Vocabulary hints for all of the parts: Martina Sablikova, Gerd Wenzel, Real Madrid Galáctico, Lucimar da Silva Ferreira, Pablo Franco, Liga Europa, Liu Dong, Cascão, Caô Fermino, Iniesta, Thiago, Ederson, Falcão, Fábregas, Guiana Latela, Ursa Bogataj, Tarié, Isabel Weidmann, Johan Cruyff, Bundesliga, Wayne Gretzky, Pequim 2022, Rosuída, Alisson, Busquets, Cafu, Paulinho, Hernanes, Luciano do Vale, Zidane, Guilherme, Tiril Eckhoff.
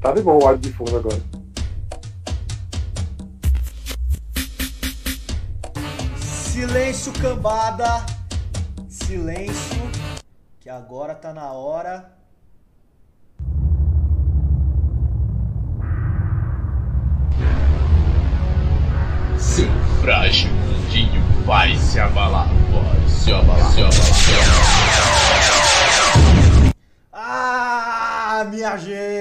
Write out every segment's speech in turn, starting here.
Tá de bom o áudio de fundo agora. Silêncio, cambada. Silêncio. Que agora tá na hora. Seu frágil mundinho vai se abalar, vai se abalar, se abalar. Ah, minha gente!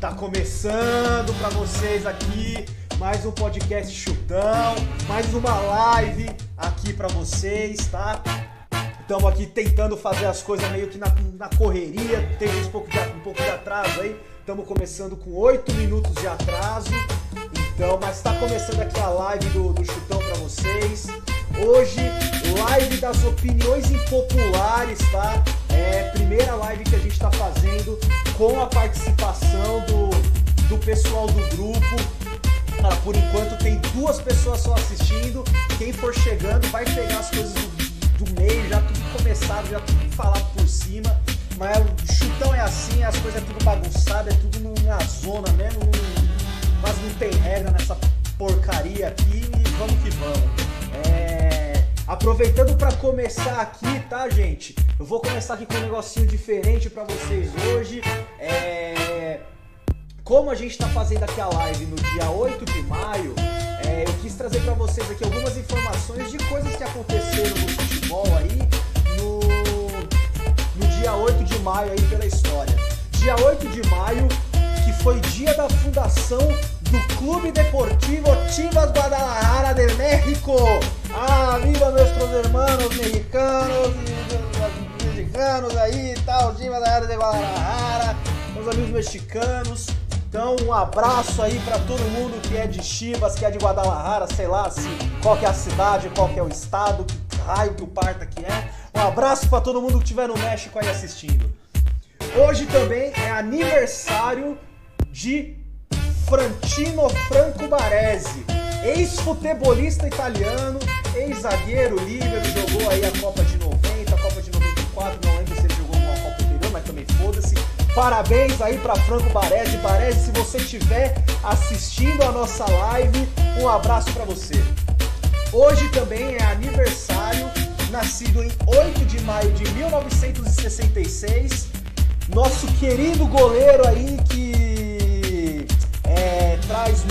Tá começando pra vocês aqui mais um podcast Chutão, mais uma live aqui pra vocês, tá? Estamos aqui tentando fazer as coisas meio que na correria, tem um pouco de atraso aí. Estamos começando com 8 minutos de atraso. Então, mas está começando aqui a live do Chutão para vocês. Hoje, live das opiniões impopulares, tá? É a primeira live que a gente está fazendo com a participação do pessoal do grupo. Cara, por enquanto tem 2 pessoas só assistindo. Quem for chegando vai pegar as coisas do meio, já tudo começado, já tudo falado por cima. Mas o Chutão é assim, as coisas é tudo bagunçado, é tudo na zona mesmo, mas não tem regra nessa porcaria aqui e vamos que vamos. Aproveitando para começar aqui, tá, gente? Eu vou começar aqui com um negocinho diferente para vocês hoje. Como a gente está fazendo aqui a live no dia 8 de maio, eu quis trazer para vocês aqui algumas informações de coisas que aconteceram no futebol aí no dia 8 de maio aí pela história. Dia 8 de maio, que foi dia da fundação do Clube Deportivo Chivas Guadalajara de México. Ah, viva nuestros hermanos mexicanos aí e tal, Chivas de Guadalajara, meus amigos mexicanos. Então, um abraço aí pra todo mundo que é de Chivas, que é de Guadalajara, sei lá se qual que é a cidade, qual que é o estado, que raio que o parta que é. Um abraço pra todo mundo que estiver no México aí assistindo. Hoje também é aniversário de Franco Baresi, ex-futebolista italiano, ex-zagueiro livre, jogou aí a Copa de 90, a Copa de 94, não lembro se ele jogou numa Copa anterior, mas também foda-se. Parabéns aí para Franco Baresi. Baresi, se você estiver assistindo a nossa live, um abraço para você. Hoje também é aniversário, nascido em 8 de maio de 1966, nosso querido goleiro aí que traz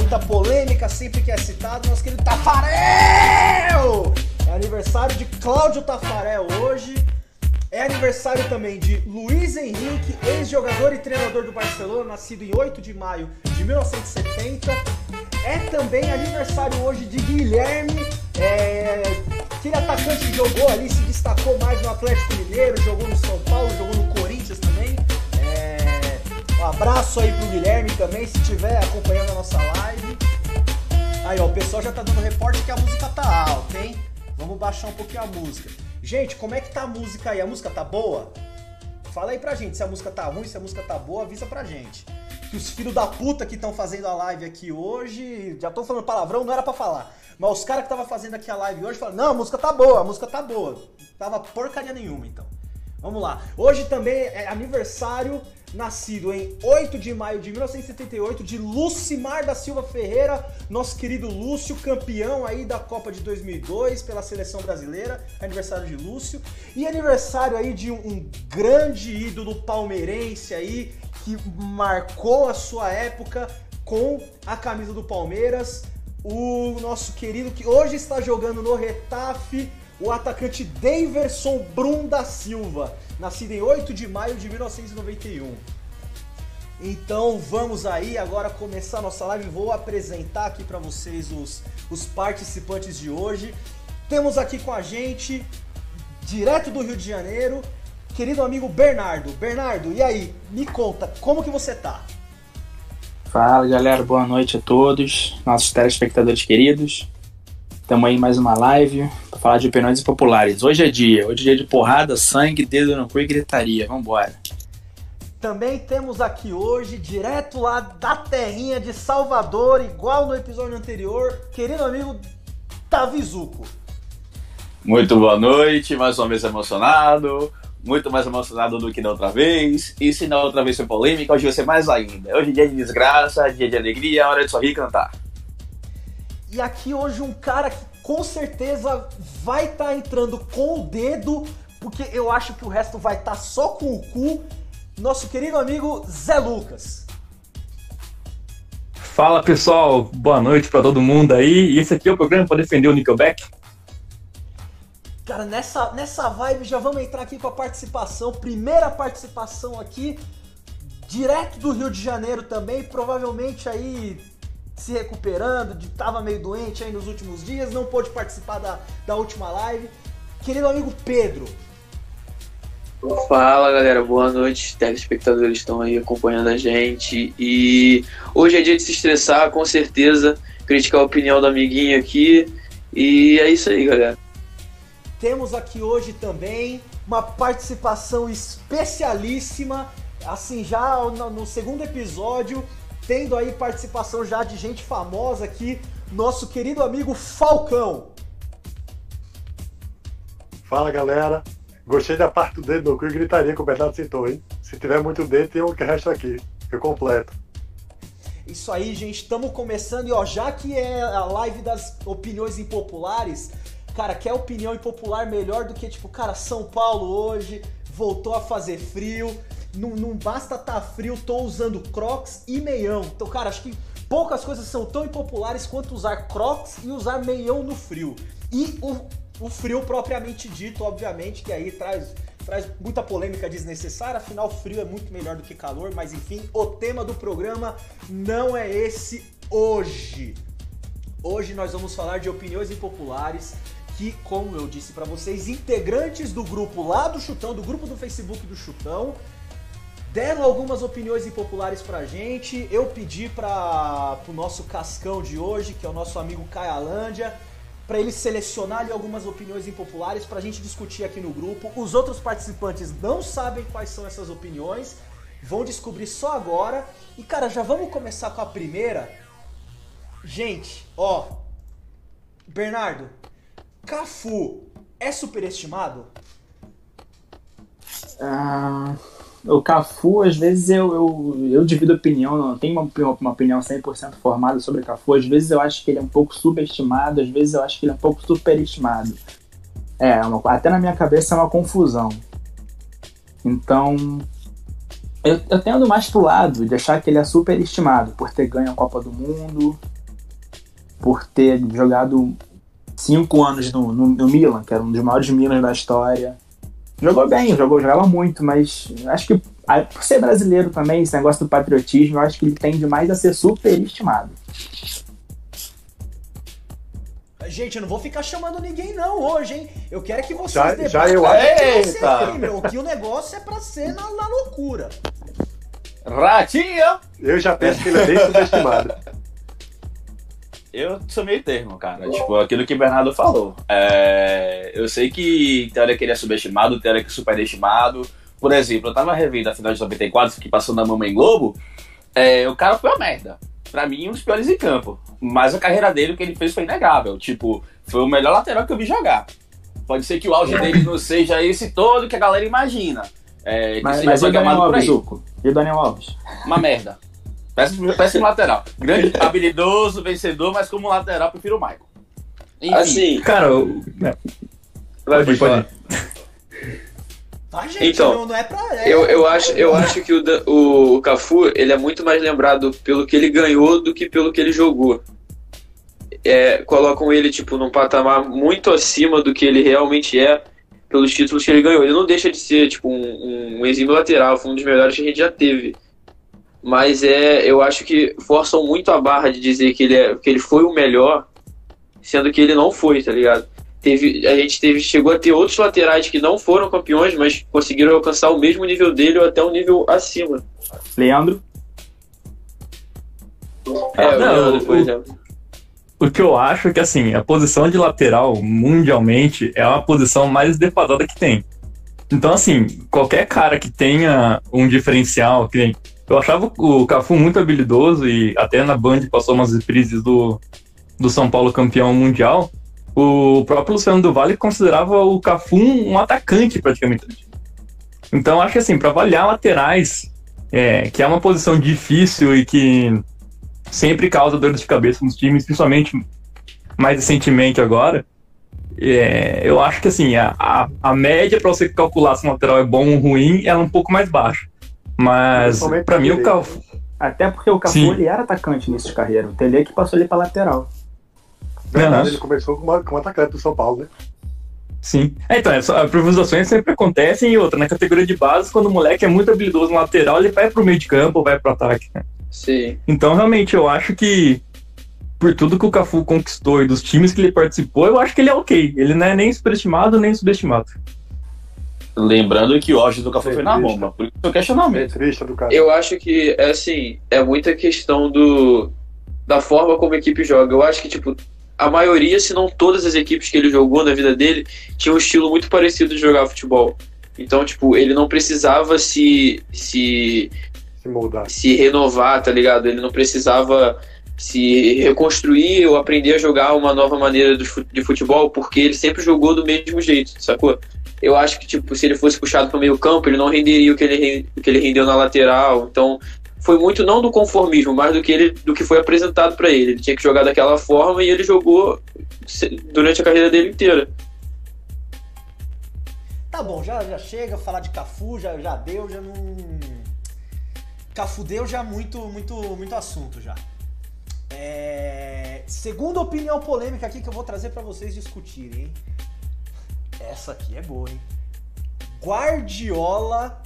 muita polêmica sempre que é citado, nosso querido Taffarel! É aniversário de Cláudio Taffarel hoje. É aniversário também de Luiz Henrique, ex-jogador e treinador do Barcelona, nascido em 8 de maio de 1970. É também aniversário hoje de Guilherme, aquele atacante que jogou ali, se destacou mais no Atlético Mineiro, jogou no São Paulo, jogou no Corinthians também. Um abraço aí pro Guilherme também, se estiver acompanhando a nossa live. Aí, ó, o pessoal já tá dando reporte que a música tá alta, hein? Vamos baixar um pouquinho a música. Gente, como é que tá a música aí? A música tá boa? Fala aí pra gente se a música tá ruim, se a música tá boa, avisa pra gente. Que os filhos da puta que estão fazendo a live aqui hoje, já estão falando palavrão, não era pra falar. Mas os caras que estavam fazendo aqui a live hoje falaram, não, a música tá boa, a música tá boa. Tava porcaria nenhuma, então. Vamos lá. Hoje também é aniversário, nascido em 8 de maio de 1978, de Lucimar da Silva Ferreira, nosso querido Lúcio, campeão aí da Copa de 2002 pela seleção brasileira, aniversário de Lúcio. E aniversário aí de um grande ídolo palmeirense aí, que marcou a sua época com a camisa do Palmeiras, o nosso querido que hoje está jogando no Retafe, o atacante Daverson Brum da Silva, nascido em 8 de maio de 1991. Então vamos aí agora começar a nossa live. Vou apresentar aqui para vocês os participantes de hoje. Temos aqui com a gente, direto do Rio de Janeiro, querido amigo Bernardo. Bernardo, e aí? Me conta, como que você tá? Fala, galera, boa noite a todos, nossos telespectadores queridos. Estamos aí mais uma live para falar de opiniões populares. Hoje é dia de porrada, sangue, dedo no cu e gritaria. Vambora. Também temos aqui hoje, direto lá da terrinha de Salvador, igual no episódio anterior, querido amigo Tavizuco. Muito boa noite, mais uma vez emocionado. muito mais emocionado do que da outra vez, e se na outra vez foi polêmica, hoje vai ser mais ainda. Hoje é dia de desgraça, dia de alegria, é hora de sorrir e cantar. E aqui hoje um cara que com certeza vai estar entrando com o dedo, porque eu acho que o resto vai estar só com o cu, nosso querido amigo Zé Lucas. Fala pessoal, boa noite pra todo mundo aí, e esse aqui é o programa pra defender o Nickelback. Cara, nessa vibe já vamos entrar aqui com a participação, primeira participação aqui, direto do Rio de Janeiro também, provavelmente aí se recuperando, tava meio doente aí nos últimos dias, não pôde participar da última live. Querido amigo Pedro. Fala galera, boa noite, telespectadores estão aí acompanhando a gente, e hoje é dia de se estressar, com certeza, criticar a opinião do amiguinho aqui, e é isso aí galera. Temos aqui hoje também uma participação especialíssima, assim já no segundo episódio, tendo aí participação já de gente famosa aqui, nosso querido amigo Falcão. Fala galera, gostei da parte do dedo no cu e gritaria que o Bernardo citou, hein? Se tiver muito dedo tem o que resta aqui, eu completo. Isso aí gente, estamos começando e ó, já que é a live das opiniões impopulares, cara, quer opinião impopular melhor do que, tipo, cara, São Paulo hoje voltou a fazer frio, não basta tá frio, tô usando Crocs e meião. Então, cara, acho que poucas coisas são tão impopulares quanto usar Crocs e usar meião no frio. E o frio propriamente dito, obviamente, que aí traz muita polêmica desnecessária, afinal, frio é muito melhor do que calor, mas enfim, o tema do programa não é esse hoje. Hoje nós vamos falar de opiniões impopulares, que, como eu disse pra vocês, integrantes do grupo lá do Chutão, do grupo do Facebook do Chutão, deram algumas opiniões impopulares pra gente. Eu pedi pro nosso cascão de hoje, que é o nosso amigo Caialândia, pra ele selecionar ali algumas opiniões impopulares pra gente discutir aqui no grupo. Os outros participantes não sabem quais são essas opiniões, vão descobrir só agora. E, cara, já vamos começar com a primeira. Gente, ó, Bernardo, Cafu é superestimado? O Cafu, às vezes eu divido opinião, não tenho uma opinião 100% formada sobre o Cafu. Às vezes eu acho que ele é um pouco subestimado, às vezes eu acho que ele é um pouco superestimado. Até na minha cabeça é uma confusão. Então, eu tendo mais pro lado de achar que ele é superestimado por ter ganho a Copa do Mundo, por ter jogado 5 anos no Milan, que era um dos maiores Milan da história. Jogou bem, jogava muito, mas acho que por ser brasileiro também, esse negócio do patriotismo, eu acho que ele tende mais a ser superestimado. Gente, eu não vou ficar chamando ninguém não hoje, hein? Eu quero que vocês debatam. Já eu acho que o negócio é pra ser na loucura. Ratinha! Eu já penso que ele é bem subestimado. Eu sou meio termo, cara. Tipo, aquilo que o Bernardo falou. Eu sei que tem hora que ele é subestimado, tem hora que é superestimado. Por exemplo, eu tava revendo a final de 94, que passou na Mamãe Globo. O cara foi uma merda. Pra mim, um dos piores em campo. Mas a carreira dele, o que ele fez foi inegável. Tipo, foi o melhor lateral que eu vi jogar. Pode ser que o auge dele não seja esse todo que a galera imagina. Mas foi gamado por aí. E o Daniel Alves? Uma merda. Péssimo lateral. Grande, habilidoso, vencedor, mas como lateral, prefiro o Michael. Enfim. Assim, cara, pode. Gente, então, não é pra... eu acho que o Cafu, ele é muito mais lembrado pelo que ele ganhou do que pelo que ele jogou. Colocam ele, tipo, num patamar muito acima do que ele realmente é pelos títulos que ele ganhou. Ele não deixa de ser, tipo, um exímio lateral, foi um dos melhores que a gente já teve. Mas eu acho que forçam muito a barra de dizer que ele foi o melhor, sendo que ele não foi, tá ligado? Chegou a ter outros laterais que não foram campeões, mas conseguiram alcançar o mesmo nível dele ou até um nível acima. Leandro? O que eu acho é que, assim, a posição de lateral, mundialmente, é uma posição mais defasada que tem. Então, assim, qualquer cara que tenha um diferencial, que nem... Eu achava o Cafu muito habilidoso e até na Band passou umas reprises do São Paulo campeão mundial. O próprio Luciano do Vale considerava o Cafu um atacante praticamente. Então, acho que assim, para avaliar laterais, que é uma posição difícil e que sempre causa dores de cabeça nos times, principalmente mais recentemente agora, eu acho que assim, a média para você calcular se um lateral é bom ou ruim, ela é um pouco mais baixa. Mas, para mim, o Cafu... Até porque o Cafu, ele era atacante nesse carreira. O Tele que passou ele para lateral. Verdade, ele começou como atacante do São Paulo, né? Sim. Então, as improvisações sempre acontecem. E outra, na categoria de base, quando o moleque é muito habilidoso no lateral, ele vai pro meio de campo ou vai pro ataque, né? Sim. Então, realmente, eu acho que por tudo que o Cafu conquistou e dos times que ele participou, eu acho que ele é ok. Ele não é nem superestimado, nem subestimado. Lembrando que o auge do Cafu foi na bomba, por isso é o questionamento. Eu acho que, assim, é muita questão da forma como a equipe joga. Eu acho que, tipo, a maioria, se não todas as equipes que ele jogou na vida dele, tinha um estilo muito parecido de jogar futebol. Então, tipo, ele não precisava se moldar, se renovar, tá ligado? Ele não precisava se reconstruir ou aprender a jogar uma nova maneira de futebol, porque ele sempre jogou do mesmo jeito, sacou? Eu acho que, tipo, se ele fosse puxado para o meio campo, ele não renderia o que ele rendeu na lateral. Então, foi muito não do conformismo, mas do que foi apresentado para ele. Ele tinha que jogar daquela forma e ele jogou durante a carreira dele inteira. Tá bom, já chega falar de Cafu, já deu, já não... Cafu deu já muito assunto já. Segunda opinião polêmica aqui que eu vou trazer pra vocês discutirem, hein? Essa aqui é boa, hein? Guardiola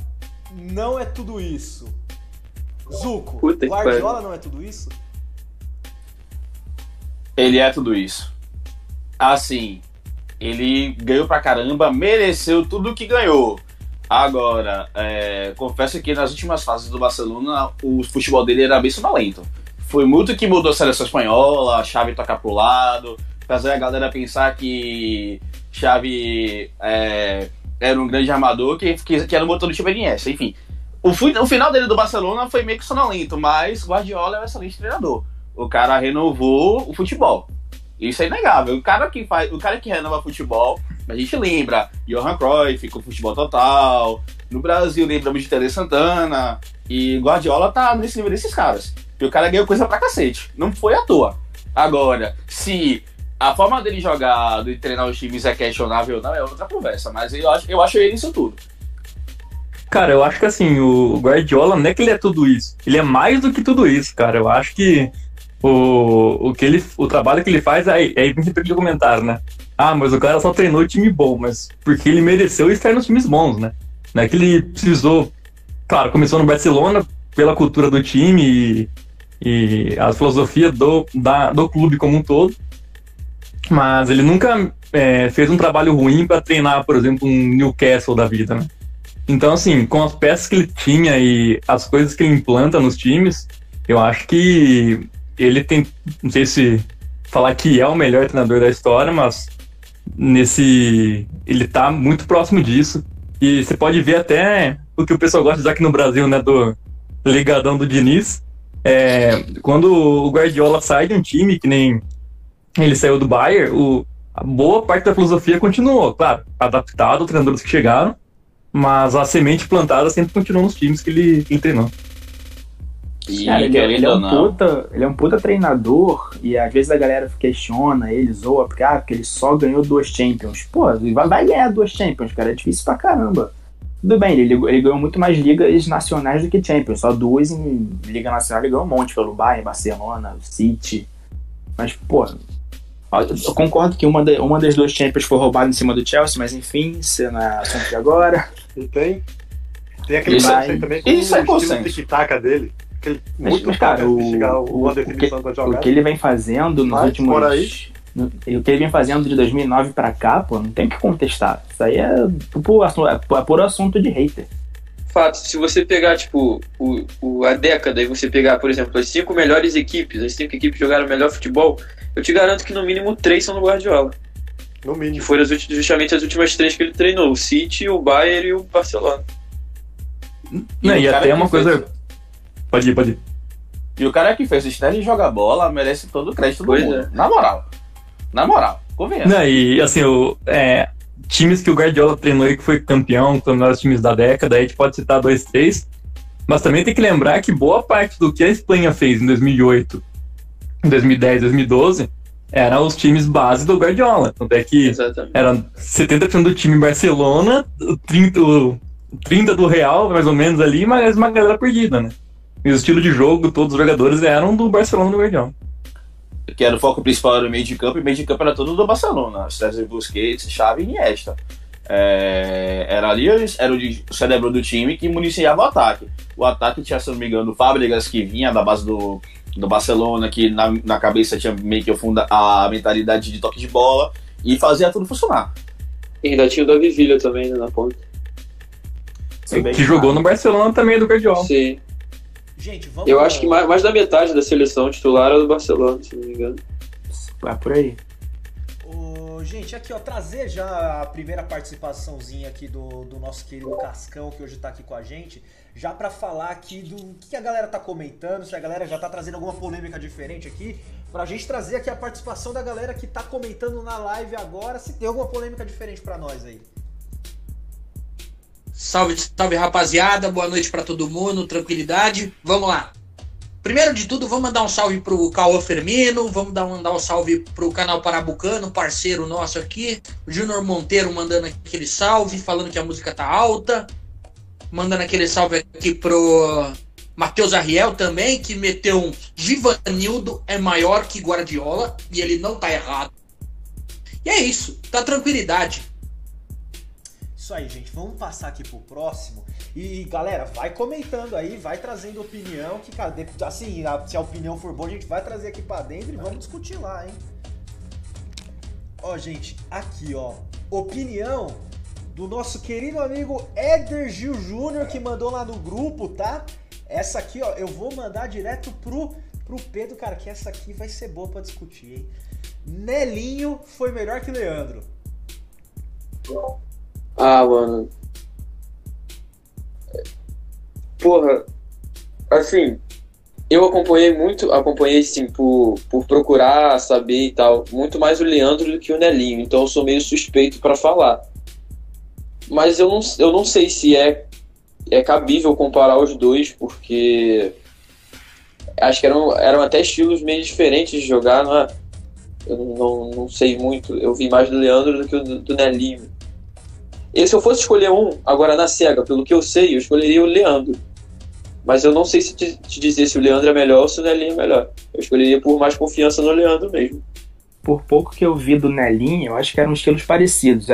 não é tudo isso. Zuko, puta, Guardiola não é tudo isso? Ele é tudo isso. Assim, ele ganhou pra caramba, mereceu tudo que ganhou. Agora, confesso que nas últimas fases do Barcelona, o futebol dele era bem sonolento. Foi muito que mudou a seleção espanhola, a Xavi tocar pro lado, fazer a galera pensar que Xavi era um grande armador que era o motor do time Iniesta. Enfim, o final dele do Barcelona foi meio que sonolento, mas Guardiola é um excelente treinador. O cara renovou o futebol. Isso é inegável. O cara que renova futebol, a gente lembra. Johan Cruyff com o futebol total. No Brasil, lembramos de Tele Santana. E Guardiola tá nesse nível desses caras. E o cara ganhou coisa pra cacete. Não foi à toa. Agora, se a forma dele jogar, de treinar os times é questionável ou não, é outra conversa. Mas eu acho ele isso tudo. Cara, eu acho que assim, o Guardiola não é que ele é tudo isso. Ele é mais do que tudo isso, cara. Eu acho que o trabalho que ele faz, aí vem sempre aquele comentário, né? Ah, mas o cara só treinou time bom, mas porque ele mereceu estar nos times bons, né? Não é que ele precisou... Claro, começou no Barcelona pela cultura do time e a filosofia do clube como um todo, mas ele nunca fez um trabalho ruim para treinar, por exemplo, um Newcastle da vida, né? Então, assim, com as peças que ele tinha e as coisas que ele implanta nos times, eu acho que ele tem, não sei se falar que é o melhor treinador da história, mas ele tá muito próximo disso, e você pode ver até o que o pessoal gosta de usar aqui no Brasil, né, do ligadão do Diniz. Quando o Guardiola sai de um time, que nem ele saiu do Bayern, a boa parte da filosofia continuou, claro, adaptado aos treinadores que chegaram, mas a semente plantada sempre continuou nos times que ele treinou. Cara, ele é um puta treinador, e às vezes a galera questiona, ele zoa, porque ele só ganhou 2 Champions. Pô, vai ganhar 2 Champions, cara, é difícil pra caramba. Tudo bem, ele ganhou muito mais ligas nacionais do que Champions. Só 2 em Liga Nacional ele ganhou um monte, pelo Bayern, Barcelona, City. Mas, pô, eu concordo que uma das 2 Champions foi roubada em cima do Chelsea, mas enfim, isso não é assunto de agora. E tem aquele aí também com o estilo tiki-taka dele. Muito caro uma definição pra jogar. O que ele vem fazendo nos últimos... O que ele vem fazendo de 2009 pra cá, pô, não tem o que contestar. Isso aí é puro assunto de hater. Fato, se você pegar, tipo, a década e você pegar, por exemplo, as 5 melhores equipes, as 5 equipes que jogaram melhor futebol, eu te garanto que no mínimo 3 são do Guardiola. No mínimo. Que foram justamente as últimas 3 que ele treinou, o City, o Bayern e o Barcelona. Não, e até uma coisa... Fez... Pode ir. E o cara que fez o Sterling jogar bola merece todo o crédito do mundo. Na moral. Convenha. Não, e assim, times que o Guardiola treinou e que foi campeão, que os times da década, aí a gente pode citar 2, 3, mas também tem que lembrar que boa parte do que a Espanha fez em 2008, 2010, 2012, eram os times base do Guardiola. Tanto é que era 70% do time Barcelona, 30% do Real, mais ou menos ali, mas uma galera perdida, né? E o estilo de jogo, todos os jogadores eram do Barcelona, do Guardiola. Que era o foco principal, era o meio de campo, e o meio de campo era todo do Barcelona. César, Busquets, Xavi e Iniesta. Era ali, era o cérebro do time que municiava o ataque. O ataque tinha, se não me engano, Fábregas, que vinha da base do Barcelona, que na cabeça tinha meio que a mentalidade de toque de bola, e fazia tudo funcionar. E ainda tinha o Davi Villa também, né, na ponta. Que jogou no Barcelona também, do Guardiola. Sim. Gente, vamos... Eu acho que mais da metade da seleção titular era do Barcelona, se não me engano. Vai por aí. Gente, aqui ó, trazer já a primeira participaçãozinha aqui do nosso querido Cascão, que hoje tá aqui com a gente, já pra falar aqui do que a galera tá comentando, se a galera já tá trazendo alguma polêmica diferente aqui, pra gente trazer aqui a participação da galera que tá comentando na live agora, se tem alguma polêmica diferente pra nós aí. Salve, salve, rapaziada. Boa noite pra todo mundo. Tranquilidade. Vamos lá. Primeiro de tudo, vamos mandar um salve pro Caô Fermino. Vamos mandar um salve pro canal Parabucano, parceiro nosso aqui. O Júnior Monteiro mandando aquele salve, falando que a música tá alta. Mandando aquele salve aqui pro Matheus Ariel também, que meteu um Givanildo é maior que Guardiola. E ele não tá errado. E é isso. Tá tranquilidade. Isso aí, gente, vamos passar aqui pro próximo e galera, vai comentando aí, vai trazendo opinião, que assim, se a opinião for boa, a gente vai trazer aqui pra dentro e vamos discutir lá, hein? Ó, gente, aqui ó, opinião do nosso querido amigo Éder Gil Júnior, que mandou lá no grupo, tá? Essa aqui ó, eu vou mandar direto pro Pedro, cara, que essa aqui vai ser boa pra discutir, hein? Nelinho foi melhor que Leandro. Ah, mano. Porra. Assim, eu acompanhei muito, sim, por procurar saber e tal, muito mais o Leandro do que o Nelinho, então eu sou meio suspeito pra falar. Mas eu não sei se é cabível comparar os dois, porque acho que eram até estilos meio diferentes de jogar, não é? Eu não sei muito, eu vi mais do Leandro do que do Nelinho. E se eu fosse escolher um, agora na cega, pelo que eu sei, eu escolheria o Leandro. Mas eu não sei se te dizer se o Leandro é melhor ou se o Nelinho é melhor. Eu escolheria por mais confiança no Leandro mesmo. Por pouco que eu vi do Nelinho, eu acho que eram estilos parecidos. O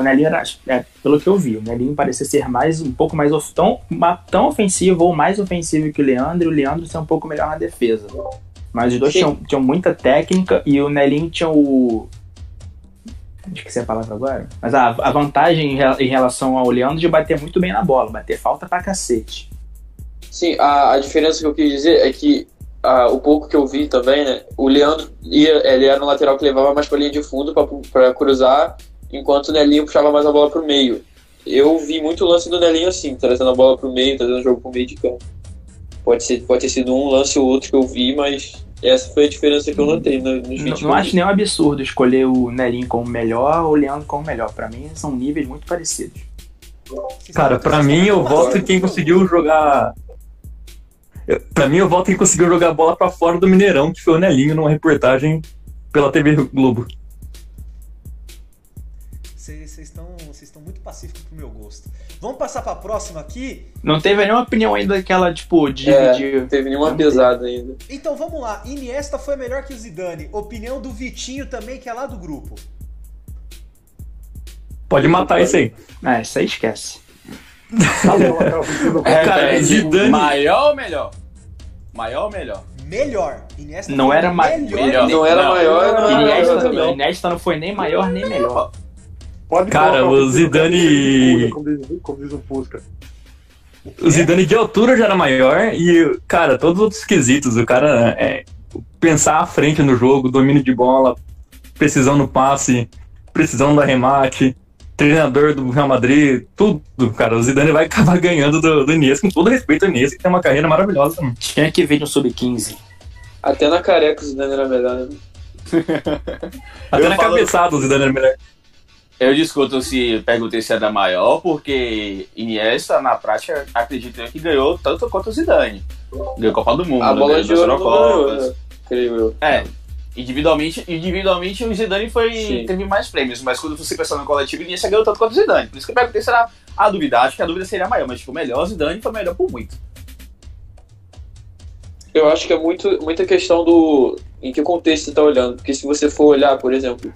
Nelinho era, pelo que eu vi, o Nelinho parecia ser um pouco mais ofensivo ou mais ofensivo que o Leandro, e o Leandro ser um pouco melhor na defesa. Mas os dois tinham muita técnica, e o Nelinho tinha o... esqueci a palavra agora, mas a vantagem em relação ao Leandro de bater muito bem na bola, bater falta pra cacete. Sim, a diferença que eu quis dizer é que o pouco que eu vi também, né, o Leandro ele era um lateral que levava mais pra linha de fundo pra cruzar, enquanto o Nelinho puxava mais a bola pro meio. Eu vi muito lance do Nelinho assim, trazendo a bola pro meio, trazendo o jogo pro meio de campo. Pode ter sido um lance ou outro que eu vi, mas... essa foi a diferença que eu notei nos vídeos. Não acho nenhum absurdo escolher o Nelinho como melhor ou o Leandro como melhor. Pra mim, são níveis muito parecidos. Cara, pra mim, eu voto em quem conseguiu jogar... Pra mim, eu voto em quem conseguiu jogar a bola pra fora do Mineirão, que foi o Nelinho, numa reportagem pela TV Globo. Vocês estão muito pacíficos pro meu gosto. Vamos passar pra próxima aqui? Não teve nenhuma opinião ainda daquela, tipo, não teve nenhuma pesada ainda. Então vamos lá, Iniesta foi melhor que o Zidane. Opinião do Vitinho também, que é lá do grupo. Pode matar isso aí. É, isso aí esquece. Tá bom, cara, Zidane. Maior ou melhor? Maior ou melhor? Melhor. Iniesta não era melhor. Não era maior. Iniesta não foi nem maior nem melhor. Pode, cara, o Zidane... Como diz o Oscar. O Zidane de altura já era maior e, cara, todos os outros quesitos. O cara pensar à frente no jogo, domínio de bola, precisão no passe, precisão do arremate, treinador do Real Madrid, tudo, cara. O Zidane vai acabar ganhando do Iniesta, com todo respeito ao Iniesta, que tem uma carreira maravilhosa também. Tinha que ver de um sub-15. Até na careca o Zidane era melhor, né? Até na cabeçada o Zidane era melhor. Eu discuto se perguntei se era maior, porque Iniesta, na prática, acredito eu que ganhou tanto quanto o Zidane. Ganhou Copa do Mundo, ganhou de Eurocopas. Incrível. É, individualmente o Zidane teve mais prêmios, mas quando você pensar no coletivo, Iniesta ganhou tanto quanto o Zidane. Por isso que eu perguntei se era a dúvida. Acho que a dúvida seria maior, mas tipo, melhor, o Zidane foi melhor por muito. Eu acho que é muita questão do em que contexto você tá olhando, porque se você for olhar, por exemplo,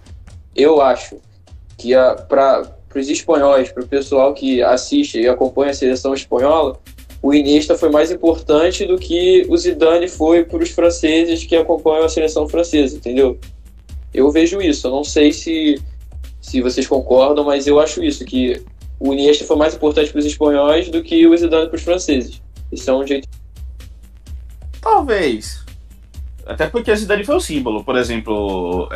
eu acho que para os espanhóis, para o pessoal que assiste e acompanha a seleção espanhola, o Iniesta foi mais importante do que o Zidane foi para os franceses que acompanham a seleção francesa, entendeu? Eu vejo isso, eu não sei se vocês concordam, mas eu acho isso, que o Iniesta foi mais importante para os espanhóis do que o Zidane para os franceses. Isso é um jeito... Talvez. Até porque o Zidane foi o símbolo. Por exemplo,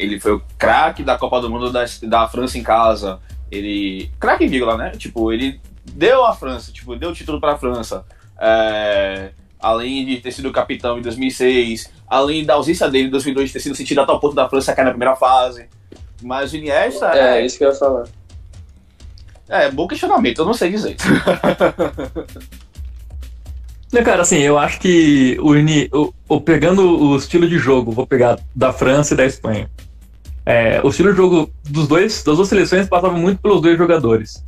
ele foi o craque da Copa do Mundo da França em casa. Ele... Craque em vírgula, né? Tipo, ele deu a França, tipo, deu o título para a França. Além de ter sido capitão em 2006, além da ausência dele em 2002 de ter sido sentido até o ponto da França cair na primeira fase. Mas o Iniesta... É isso que eu ia falar. É, bom questionamento, eu não sei dizer. Não, cara, assim, eu acho que pegando o estilo de jogo, vou pegar da França e da Espanha. O estilo de jogo das duas seleções passava muito pelos dois jogadores.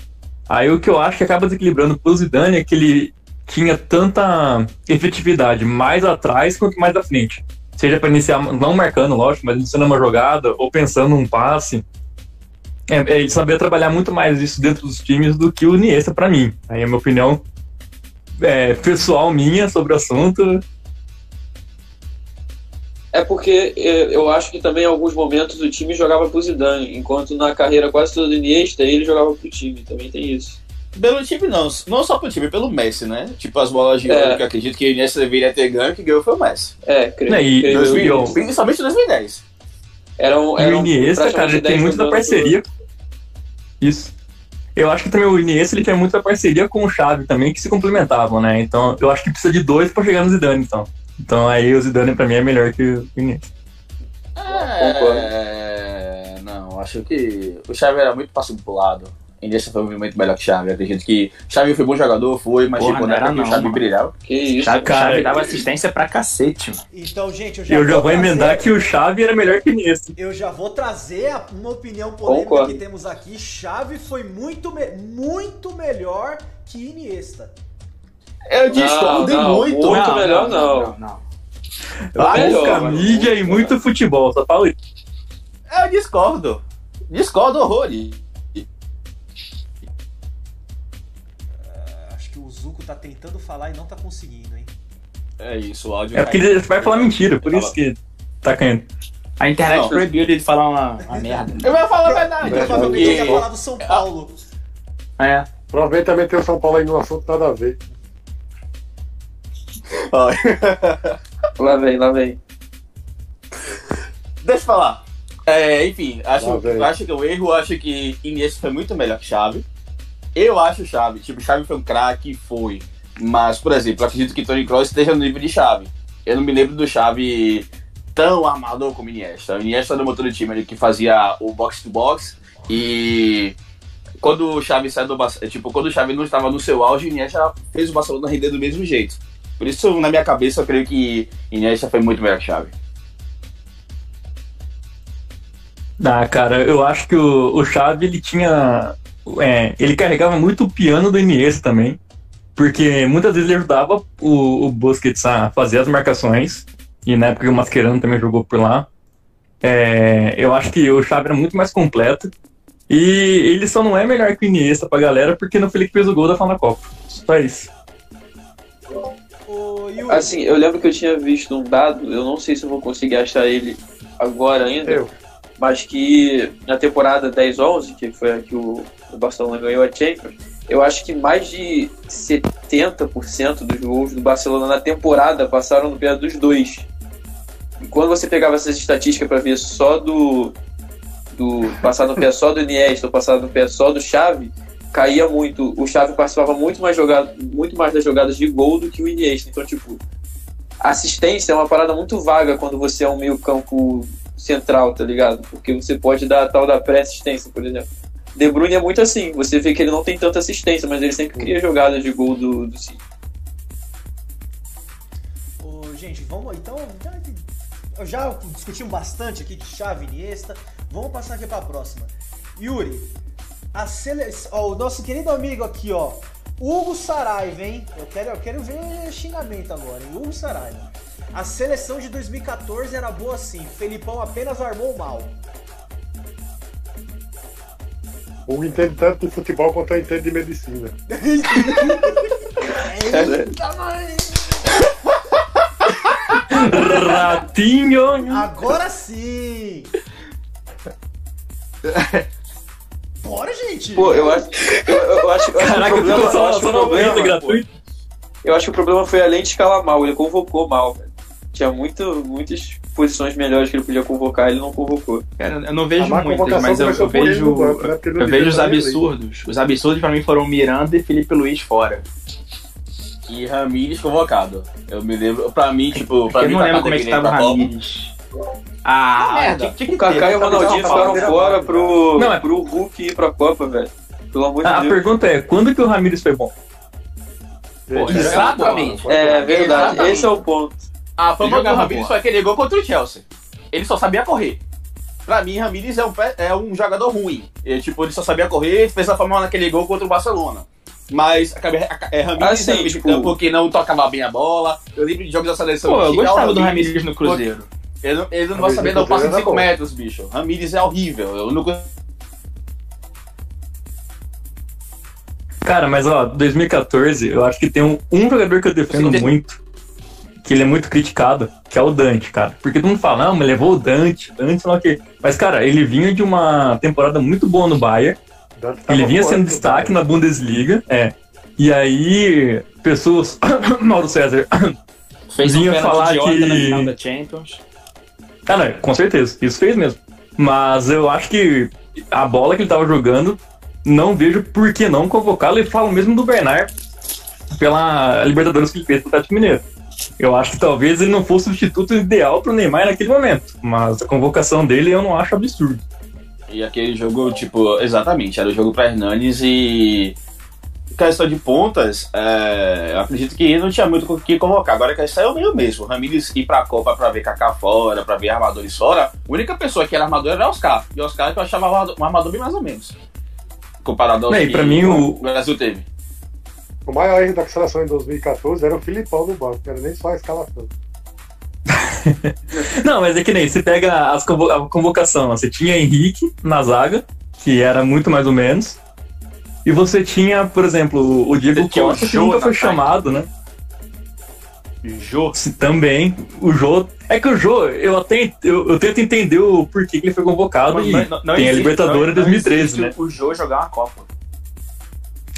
Aí o que eu acho que acaba desequilibrando pro Zidane é que ele tinha tanta efetividade mais atrás quanto mais à frente. Seja para iniciar, não marcando, lógico, mas iniciando uma jogada ou pensando um passe. Ele sabia trabalhar muito mais isso dentro dos times do que o Iniesta, pra mim. Aí é a minha opinião. Pessoal minha sobre o assunto. É porque eu acho que também em alguns momentos o time jogava pro Zidane, enquanto na carreira quase toda do Iniesta ele jogava pro time, também tem isso. Pelo time não só pro time, pelo Messi, né? Tipo as bolas de ouro que eu acredito que o Iniesta deveria ter ganho, que ganhou foi o Messi. Creio. 2011, principalmente em 2010. E o Iniesta, cara, ele tem muito da parceria. Isso. Eu acho que também o Iniesta, ele tem muita parceria com o Xavi também, que se complementavam, né? Então, eu acho que precisa de dois pra chegar no Zidane, então. Então, aí o Zidane, pra mim, é melhor que o Iniesta. Não, acho que o Xavi era muito passo pro lado. O Iniesta foi muito melhor que o Xavi. Eu acredito que o Xavi foi bom jogador, mas tipo, não era que o Xavi brilhava. Que isso, cara. O Xavi dava assistência pra cacete, mano. Então, gente, eu já vou emendar que o Xavi era melhor que o Iniesta. Eu já vou trazer uma opinião polêmica que temos aqui. Xavi foi muito melhor que Iniesta. Eu discordo muito. Muito melhor, não. Pouca mídia e muito futebol, só falo isso. Eu discordo. Discordo horrores. Tá tentando falar e não tá conseguindo, hein? É isso, o áudio... É porque ele vai falar mentira, por isso que tá caindo. A internet proibiu ele de falar uma merda. Eu ia falar a verdade, provavelmente ele ia falar do São Paulo. Provavelmente também tem o São Paulo aí no assunto, nada a ver. Lá vem. Deixa eu falar. Enfim, acho que o erro, acho que Iniesta foi muito melhor que Xavi. Eu acho o Xavi, tipo, Xavi foi um craque, foi. Mas, por exemplo, acredito que Toni Kroos esteja no nível de Xavi. Eu não me lembro do Xavi tão armador como o Iniesta. O Iniesta era o motor do time, ele que fazia o box-to-box. E quando o Xavi saiu do Barcelona, tipo, quando o Xavi não estava no seu auge, o Iniesta fez o Barcelona render do mesmo jeito. Por isso, na minha cabeça, eu creio que Iniesta foi muito melhor que Xavi. Cara, eu acho que o Xavi, ele tinha... ele carregava muito o piano do Iniesta também, porque muitas vezes ele ajudava o Busquets a fazer as marcações, e na época o Mascherano também jogou por lá. Eu acho que o Xavi era muito mais completo, e ele só não é melhor que o Iniesta pra galera, porque não foi ele que fez o gol da final da Copa. Só isso. Assim, eu lembro que eu tinha visto um dado, eu não sei se eu vou conseguir achar ele agora ainda, mas que na temporada 10-11, que foi a que o Barcelona ganhou a Champions, eu acho que mais de 70% dos gols do Barcelona na temporada passaram no pé dos dois. E quando você pegava essas estatísticas para ver só do passar no pé só do Iniesta, ou passar no pé só do Xavi, caía muito. O Xavi participava muito mais das jogadas de gol do que o Iniesta. Então, tipo, assistência é uma parada muito vaga quando você é um meio campo central, tá ligado? Porque você pode dar a tal da pré-assistência, por exemplo. De Bruyne é muito assim, você vê que ele não tem tanta assistência, mas ele sempre cria jogadas de gol do City. Gente, vamos então, já discutimos bastante aqui de Xavi, Iniesta, vamos passar aqui para a próxima. Yuri, a seleção, ó, o nosso querido amigo aqui, ó, Hugo Saraiva, hein? Eu quero ver xingamento agora, hein? Hugo Saraiva. A seleção de 2014 era boa assim, Felipão apenas armou mal. O Hugo entende tanto de futebol quanto entende de medicina. Eita, mãe! Ratinho! Agora sim! Bora, gente! Pô, eu acho caraca, eu acho que o problema foi além de escalar mal, ele convocou mal, velho. Tinha muitas posições melhores que ele podia convocar, ele não convocou. Cara, eu não vejo muitas, mas eu vejo os absurdos. Aí. Os absurdos pra mim foram Miranda e Felipe Luiz fora. E Ramírez convocado. Eu me lembro, pra mim, tipo... Pra eu mim, não lembro como é que tava o Ramírez. Ah, o Kaká e o Ronaldinho ficaram fora pro Hulk ir pra Copa, velho. Pelo amor de Deus. A pergunta é, quando que o Ramírez foi bom? Pô, exatamente. É verdade, exatamente. Esse é o ponto. A fama do Ramírez foi aquele gol contra o Chelsea. Ele só sabia correr. Pra mim, Ramírez é um jogador ruim. Ele só sabia correr, fez a fama naquele gol contra o Barcelona. Mas Ramírez também, tipo, porque não tocava bem a bola. Eu lembro de jogos da seleção. Pô, eu gostava do Ramírez no Cruzeiro. Ele não vai saber dar um passo de 5 metros, bicho. Ramírez é horrível. Eu não... Cara, mas ó, 2014, eu acho que tem um jogador que eu defendo muito, que ele é muito criticado, que é o Dante, cara. Porque todo mundo fala, não, mas levou o Dante, sei lá o quê. Mas, cara, ele vinha de uma temporada muito boa no Bayern. Ele vinha sendo destaque na Bundesliga, e aí pessoas, Mauro César, fez vinha um falar de que... na final da Champions. Ah, não, com certeza, isso fez mesmo. Mas eu acho que a bola que ele tava jogando, não vejo por que não convocá-lo, e falo mesmo do Bernardo, pela Libertadores que ele fez pro Atlético Mineiro. Eu acho que talvez ele não fosse o substituto ideal pro Neymar naquele momento, mas a convocação dele eu não acho absurdo. E aquele jogo, tipo, exatamente, era o jogo pra Hernanes e... Questão de pontas, eu acredito que não tinha muito o que convocar. Agora a questão é o meio mesmo. O Ramírez ir pra Copa pra ver Kaká fora, pra ver armadores fora. A única pessoa que era armador era o Oscar. E o Oscar que eu achava um armador bem mais ou menos. Comparado ao que pra mim, o Brasil teve. O maior erro da seleção em 2014 era o Filipão no banco. Era nem só a escalação. Não, mas é que nem, você pega a convocação, você tinha Henrique na zaga, que era muito mais ou menos, e você tinha, por exemplo, o Diego Costa, que nunca foi chamado, né? Jô. Também, o Jô. É que o Jô, eu tento entender o porquê que ele foi convocado, mas não tem existe, a Libertadores em 2013, né? O Jô jogar uma Copa.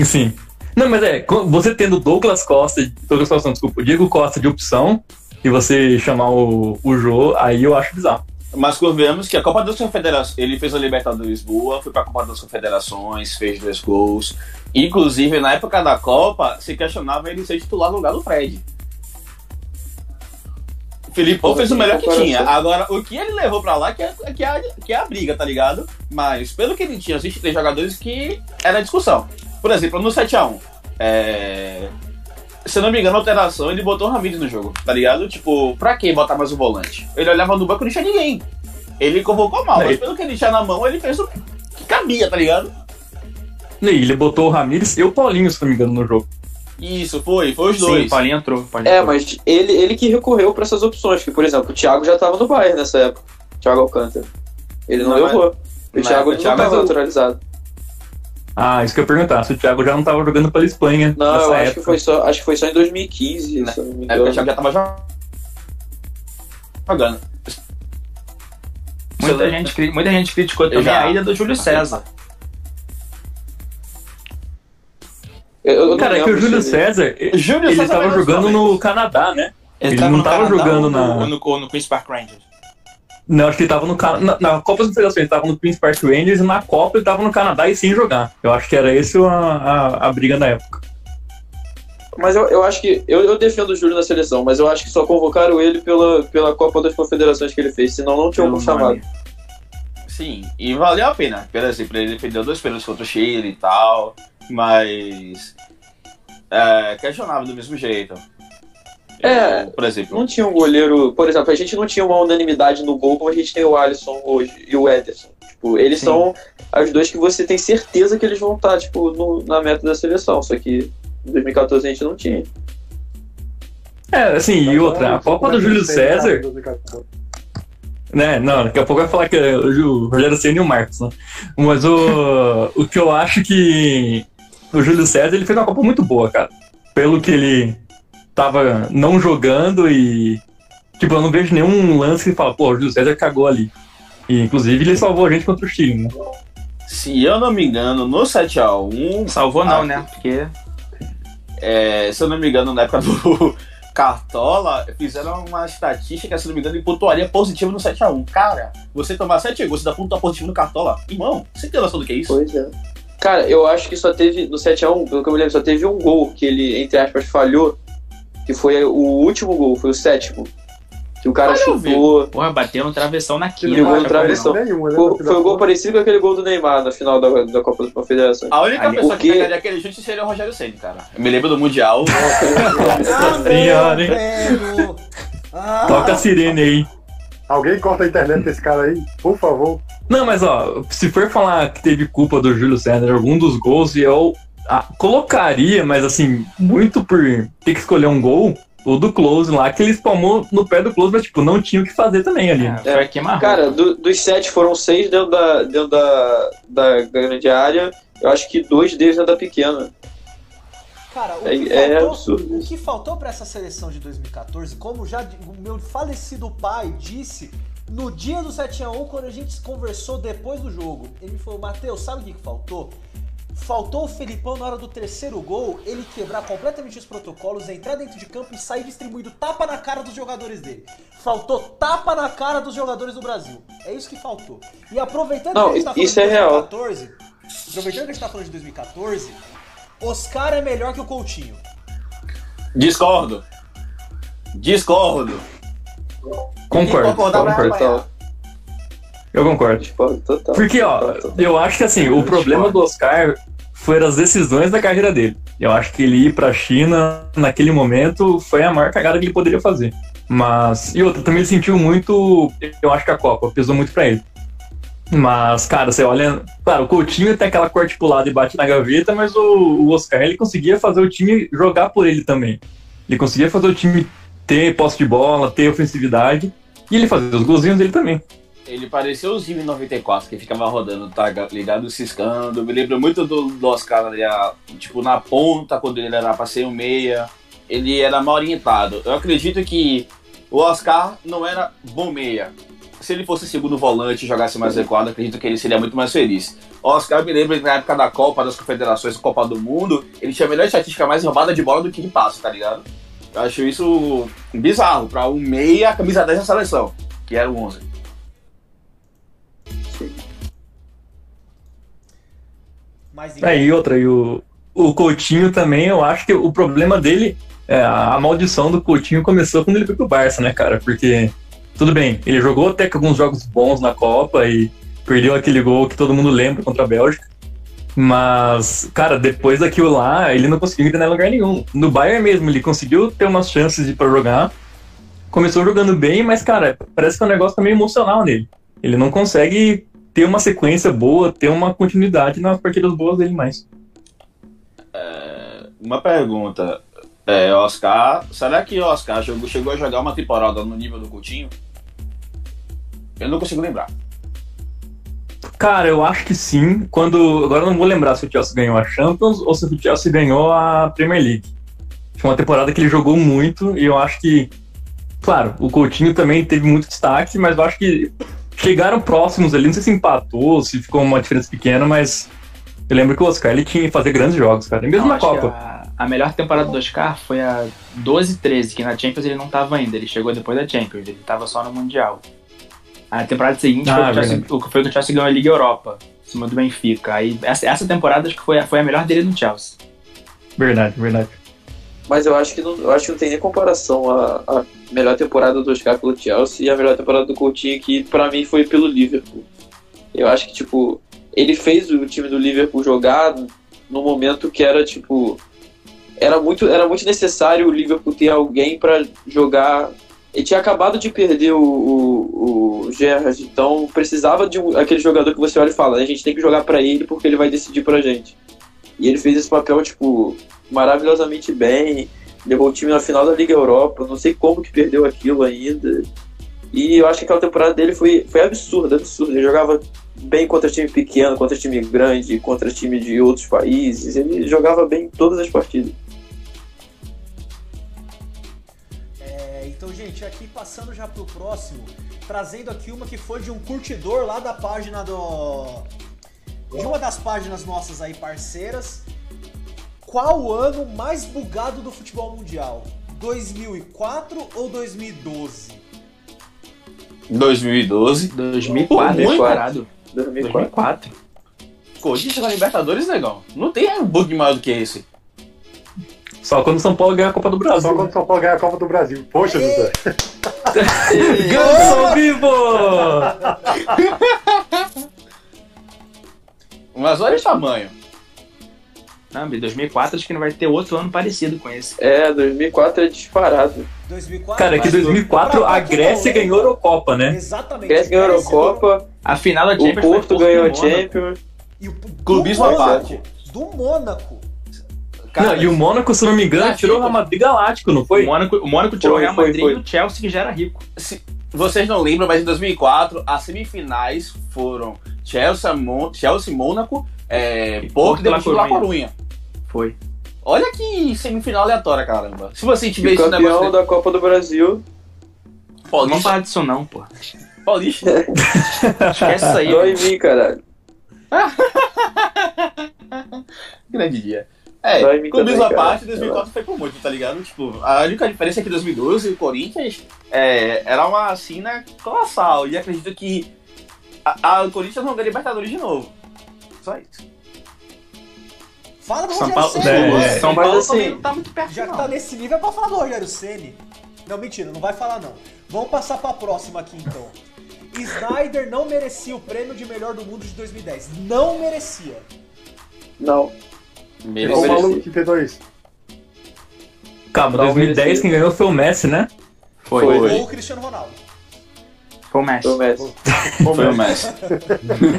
Sim. Não, mas você tendo o Diego Costa de opção, e você chamar o Jô, aí eu acho bizarro. Mas convenhamos que a Copa das Confederações, ele fez a Libertadores boa, foi pra Copa das Confederações, fez 2 gols. Inclusive, na época da Copa, se questionava ele ser titular no lugar do Fred. Filipão fez o melhor que tinha. Agora, o que ele levou pra lá que é a briga, tá ligado? Mas, pelo que ele tinha, existem jogadores que era discussão. Por exemplo, no 7x1, se eu não me engano, a alteração, ele botou o Ramírez no jogo, tá ligado? Tipo, pra que botar mais um volante? Ele olhava no banco e não tinha ninguém. Ele convocou mal, mas pelo que ele tinha na mão, ele fez o que cabia, tá ligado? E ele botou o Ramírez e o Paulinho, se não me engano, no jogo. Isso, foi os dois. Sim, o Paulinho entrou. Mas ele que recorreu pra essas opções, que, por exemplo, o Thiago já tava no Bayern nessa época. Thiago Alcântara. Ele não levou. O Thiago não tava naturalizado. Ah, isso que eu ia perguntar, se o Thiago já não tava jogando pela Espanha. Não, nessa eu acho época. Acho que foi só em 2015, né? Na época o Thiago já tava jogando. Muita gente criticou também a ida do Júlio César. Cara, é que o Júlio César tava jogando no Canadá, né? Ele não tava jogando no Queen's Park Rangers. Não, acho que ele tava no Canadá. Na Copa das Confederações ele tava no Queen's Park Rangers e na Copa ele tava no Canadá e sem jogar. Eu acho que era esse a briga da época. Mas eu acho que... Eu defendo o Júlio na seleção, mas eu acho que só convocaram ele pela Copa das Confederações que ele fez, senão não tinha algum chamado. Sim, e valeu a pena. Ele perdeu 2 pênaltis contra o Chile e tal, mas... É, questionável do mesmo jeito. Por exemplo, não tinha um goleiro... Por exemplo, a gente não tinha uma unanimidade no gol como a gente tem o Alisson hoje e o Ederson. Tipo, eles Sim. são os dois que você tem certeza que eles vão estar tipo, na meta da seleção, só que... Em 2014 a gente não tinha. Assim, e outra, a Copa do Júlio César... Né, não, daqui a pouco vai falar que é o Rogério Ceni e o Marcos, né? Mas o que eu acho que o Júlio César, ele fez uma Copa muito boa, cara. Pelo que ele tava não jogando e... Tipo, eu não vejo nenhum lance que fala, pô, o Júlio César cagou ali. E, inclusive, ele salvou a gente contra o Chile, né? Se eu não me engano, no 7x1... Salvou não, né? Porque... se eu não me engano, na época do Cartola, fizeram uma estatística, se não me engano, de pontuaria positiva no 7x1. Cara, você tomar 7 gols e dar pontuação positiva no Cartola, irmão, você tem noção do que é isso? Pois é. Cara, eu acho que só teve, no 7x1, pelo que eu me lembro, só teve um gol que ele, entre aspas, falhou, que foi o último gol, foi o 7º. Que o cara chutou. Porra, bateu no travessão naquilo. Ligou no travessão. Nenhuma, né? Foi um gol parecido com aquele gol do Neymar na final da Copa das Confederações. A única pessoa que pegaria aquele chute seria o Rogério Ceni, cara. Eu me lembro do Mundial. Nossa senhora, hein? Toca a sirene aí. Alguém corta a internet desse cara aí, por favor. Não, mas ó, se for falar que teve culpa do Júlio César, algum dos gols, eu colocaria, mas assim, muito por ter que escolher um gol. O do Close lá, que ele espalmou no pé do Close, mas tipo, não tinha o que fazer também ali. Cara, dos 7 foram 6 dentro da grande área, eu acho que 2 deles dentro da pequena. Cara, o que faltou pra essa seleção de 2014, como já o meu falecido pai disse no dia do 7x1, quando a gente conversou depois do jogo, ele falou, Matheus, sabe o que faltou? Faltou o Filipão na hora do 3º gol, ele quebrar completamente os protocolos, entrar dentro de campo e sair distribuindo tapa na cara dos jogadores dele. Faltou tapa na cara dos jogadores do Brasil. É isso que faltou. E aproveitando aproveitando que a gente tá falando de 2014, Oscar é melhor que o Coutinho. Discordo. Concordo. Eu concordo. Total, porque, total. Eu acho que assim, o problema do Oscar foram as decisões da carreira dele. Eu acho que ele ir pra China naquele momento foi a maior cagada que ele poderia fazer. Mas, e outra, também ele sentiu muito, eu acho que a Copa pesou muito pra ele. Mas, cara, você olha, claro, o Coutinho tem aquela corte pulada e bate na gaveta, mas o Oscar, ele conseguia fazer o time jogar por ele também. Ele conseguia fazer o time ter posse de bola, ter ofensividade, e ele fazia os golzinhos dele também. Ele parecia o Zinho em 94, que ficava rodando, tá ligado, ciscando. Me lembro muito do Oscar, tipo, na ponta, quando ele era pra ser um meia. Ele era mal orientado. Eu acredito que o Oscar não era bom meia. Se ele fosse segundo volante e jogasse mais recuado, acredito que ele seria muito mais feliz. O Oscar, me lembro, na época da Copa, das Confederações, Copa do Mundo, ele tinha a melhor estatística, mais roubada de bola do que de passe, tá ligado? Eu acho isso bizarro, pra um meia, camisa 10 da seleção, que era o 11. E outra, e o Coutinho também, eu acho que o problema dele, a maldição do Coutinho começou quando ele foi pro Barça, né, cara? Porque, tudo bem, ele jogou até que alguns jogos bons na Copa e perdeu aquele gol que todo mundo lembra contra a Bélgica. Mas, cara, depois daquilo lá, ele não conseguiu entrar em lugar nenhum. No Bayern mesmo, ele conseguiu ter umas chances de ir pra jogar. Começou jogando bem, mas, cara, parece que é um negócio meio emocional nele. Ele não consegue ter uma sequência boa, ter uma continuidade nas partidas boas dele mais. Uma pergunta. Oscar, será que o Oscar chegou a jogar uma temporada no nível do Coutinho? Eu não consigo lembrar. Cara, eu acho que sim. Agora eu não vou lembrar se o Chelsea ganhou a Champions ou se o Chelsea ganhou a Premier League. Foi uma temporada que ele jogou muito e eu acho que... Claro, o Coutinho também teve muito destaque, mas eu acho que chegaram próximos ali, não sei se empatou, se ficou uma diferença pequena, mas eu lembro que o Oscar, ele tinha que fazer grandes jogos, cara, mesmo na Copa. A melhor temporada do Oscar foi a 12-13, que na Champions ele não tava ainda, ele chegou depois da Champions, ele tava só no Mundial. A temporada seguinte foi que o Chelsea ganhou a Liga Europa, em cima do Benfica, aí essa temporada acho que foi a melhor dele no Chelsea. Verdade. Mas eu acho que não tem nem comparação a melhor temporada do Oscar pelo Chelsea e a melhor temporada do Coutinho, que pra mim foi pelo Liverpool. Eu acho que, tipo, ele fez o time do Liverpool jogar no momento que era, tipo, era muito necessário o Liverpool ter alguém pra jogar. Ele tinha acabado de perder o Gerrard, então precisava de aquele jogador que você olha e fala, a gente tem que jogar pra ele porque ele vai decidir pra gente. E ele fez esse papel, tipo, maravilhosamente bem, levou o time na final da Liga Europa, não sei como que perdeu aquilo ainda. E eu acho que aquela temporada dele foi absurda. Ele jogava bem contra time pequeno, contra time grande, contra time de outros países, ele jogava bem em todas as partidas. Então, gente, aqui passando já pro próximo, trazendo aqui uma que foi de um curtidor lá da página de uma das páginas nossas aí parceiras. Qual o ano mais bugado do futebol mundial? 2004 ou 2012? 2012. 2004. 2004. 2004. Corinthians na Libertadores, negão. Não tem bug maior do que esse. Só quando o São Paulo ganha a Copa do Brasil. Só quando o São Paulo ganha a Copa do Brasil. Poxa, José. Ganhamos ao vivo! Mas olha o tamanho. Não, 2004 acho que não vai ter outro ano parecido com esse. 2004 é disparado. 2004, cara, que 2004 a Grécia ganhou a Eurocopa, né? Exatamente. Grécia ganhou a Eurocopa. A final da Champions. O Porto ganhou a Champions. E o clubismo à parte. Do Mônaco. Cara, não, e o Mônaco, se não me engano, tirou o Real Madrid Galáctico, não foi? O Mônaco tirou o Real Madrid e o Chelsea, que já era rico. Se vocês não lembram, mas em 2004, as semifinais foram Chelsea, Mônaco, Porto e La Coruña. Foi. Olha que semifinal aleatória, caramba. Se você tiver esse negócio... campeão da Copa do Brasil... Paulista. Não fala disso não, pô. Paulista. Esquece isso aí. Dói em mim, caralho. Grande dia. Com mesma parte, 2004 foi por muito, tá ligado? Tipo, a única diferença é que 2012 o Corinthians era uma assina colossal. E acredito que o Corinthians não ganha Libertadores de novo. Só isso. Fala do Rogério Ceni. São Paulo também não tá muito perto. Já que tá nesse nível é pra falar do Rogério Ceni. Não, mentira, não vai falar não. Vamos passar pra próxima aqui então. Snyder não merecia o prêmio de melhor do mundo de 2010. Não merecia. Não. Merecia. O maluco que pegou isso. Calma, 2010 quem ganhou foi o Messi, né? Foi. Ou o Cristiano Ronaldo. Foi o Messi.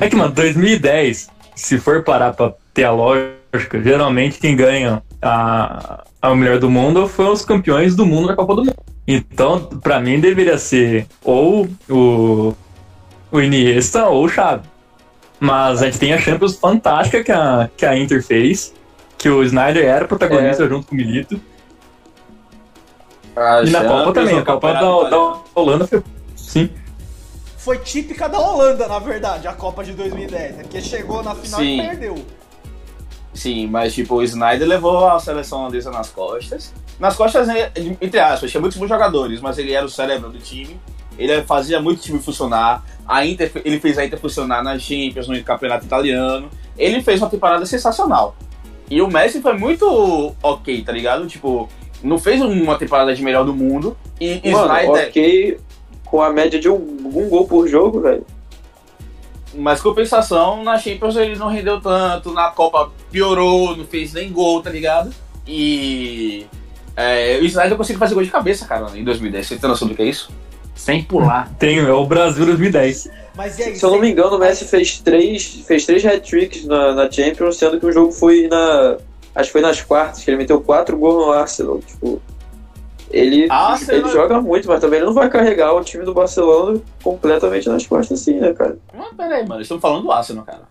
É que, mano, 2010, se for parar pra ter a lógica, geralmente quem ganha a melhor do mundo foi os campeões do mundo na Copa do Mundo. Então, pra mim, deveria ser ou o Iniesta ou o Xavi. Mas a gente tem a Champions fantástica que a Inter fez. Que o Snyder era protagonista junto com o Milito. E na Copa também, a Copa da Holanda foi... Sim. Foi típica da Holanda, na verdade, a Copa de 2010, né? Porque chegou na final e perdeu. Sim, mas tipo, o Snyder levou a seleção holandesa nas costas. Nas costas, entre aspas, tinha muitos bons jogadores, mas ele era o cérebro do time. Ele fazia muito o time funcionar. Ele fez a Inter funcionar na Champions, no campeonato italiano. Ele fez uma temporada sensacional. E o Messi foi muito ok, tá ligado? Tipo, não fez uma temporada de melhor do mundo. E mano, Snyder... ok com a média de um gol por jogo, velho. Mas compensação, na Champions ele não rendeu tanto. Na Copa piorou, não fez nem gol, tá ligado? E... o Snyder conseguiu fazer gol de cabeça, cara, em 2010. Você tem noção do que é isso? Sem pular. Tenho, é o Brasil 2010. Mas e aí, se eu não me engano, o Messi fez três hat-tricks na Champions, sendo que o jogo foi acho que foi nas quartas, que ele meteu 4 gols no Arsenal. Tipo, ele joga muito, mas também ele não vai carregar o time do Barcelona completamente nas costas assim, né, cara? Mas peraí, mano, estamos falando do Arsenal, cara.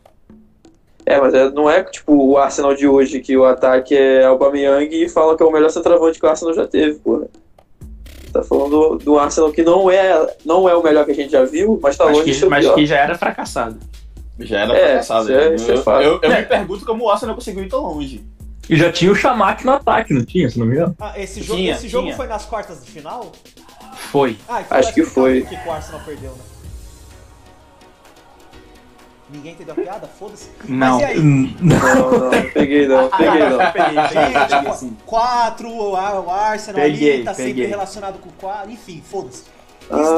Mas não é tipo o Arsenal de hoje, que o ataque é Aubameyang e falam que é o melhor centroavante que o Arsenal já teve, porra. Tá falando do Arsenal que não é o melhor que a gente já viu, mas tá longe de ser o pior. Mas que já era fracassado. Já era fracassado. Eu me pergunto como o Arsenal conseguiu ir tão longe. E já tinha o Chamakh no ataque, não tinha, se não me engano? Esse jogo foi nas quartas de final? Foi. Acho que foi. Que o Arsenal perdeu, né? Ninguém entendeu a piada? Foda-se. Não. Mas e aí? Não peguei. 4, o Arsenal ali tá sempre relacionado com 4, enfim, foda-se.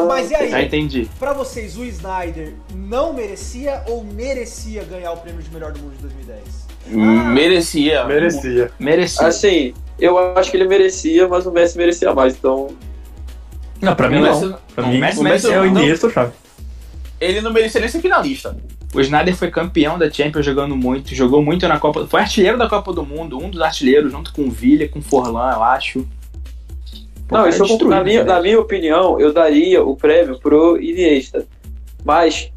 Mas e aí? Já entendi. Pra vocês, o Snyder não merecia ou merecia ganhar o prêmio de melhor do mundo de 2010? Merecia. Assim, eu acho que ele merecia, mas o Messi merecia mais, então... Não, pra mim não. Pra mim, o Messi é o Iniesta, sabe? Ele não merecia nem ser finalista. O Snyder foi campeão da Champions jogando muito, jogou muito na Copa... Foi artilheiro da Copa do Mundo, um dos artilheiros, junto com o Villa, com o Forlan, eu acho. Pô, não, isso eu, na minha opinião, eu daria o prêmio pro Iniesta. Mas,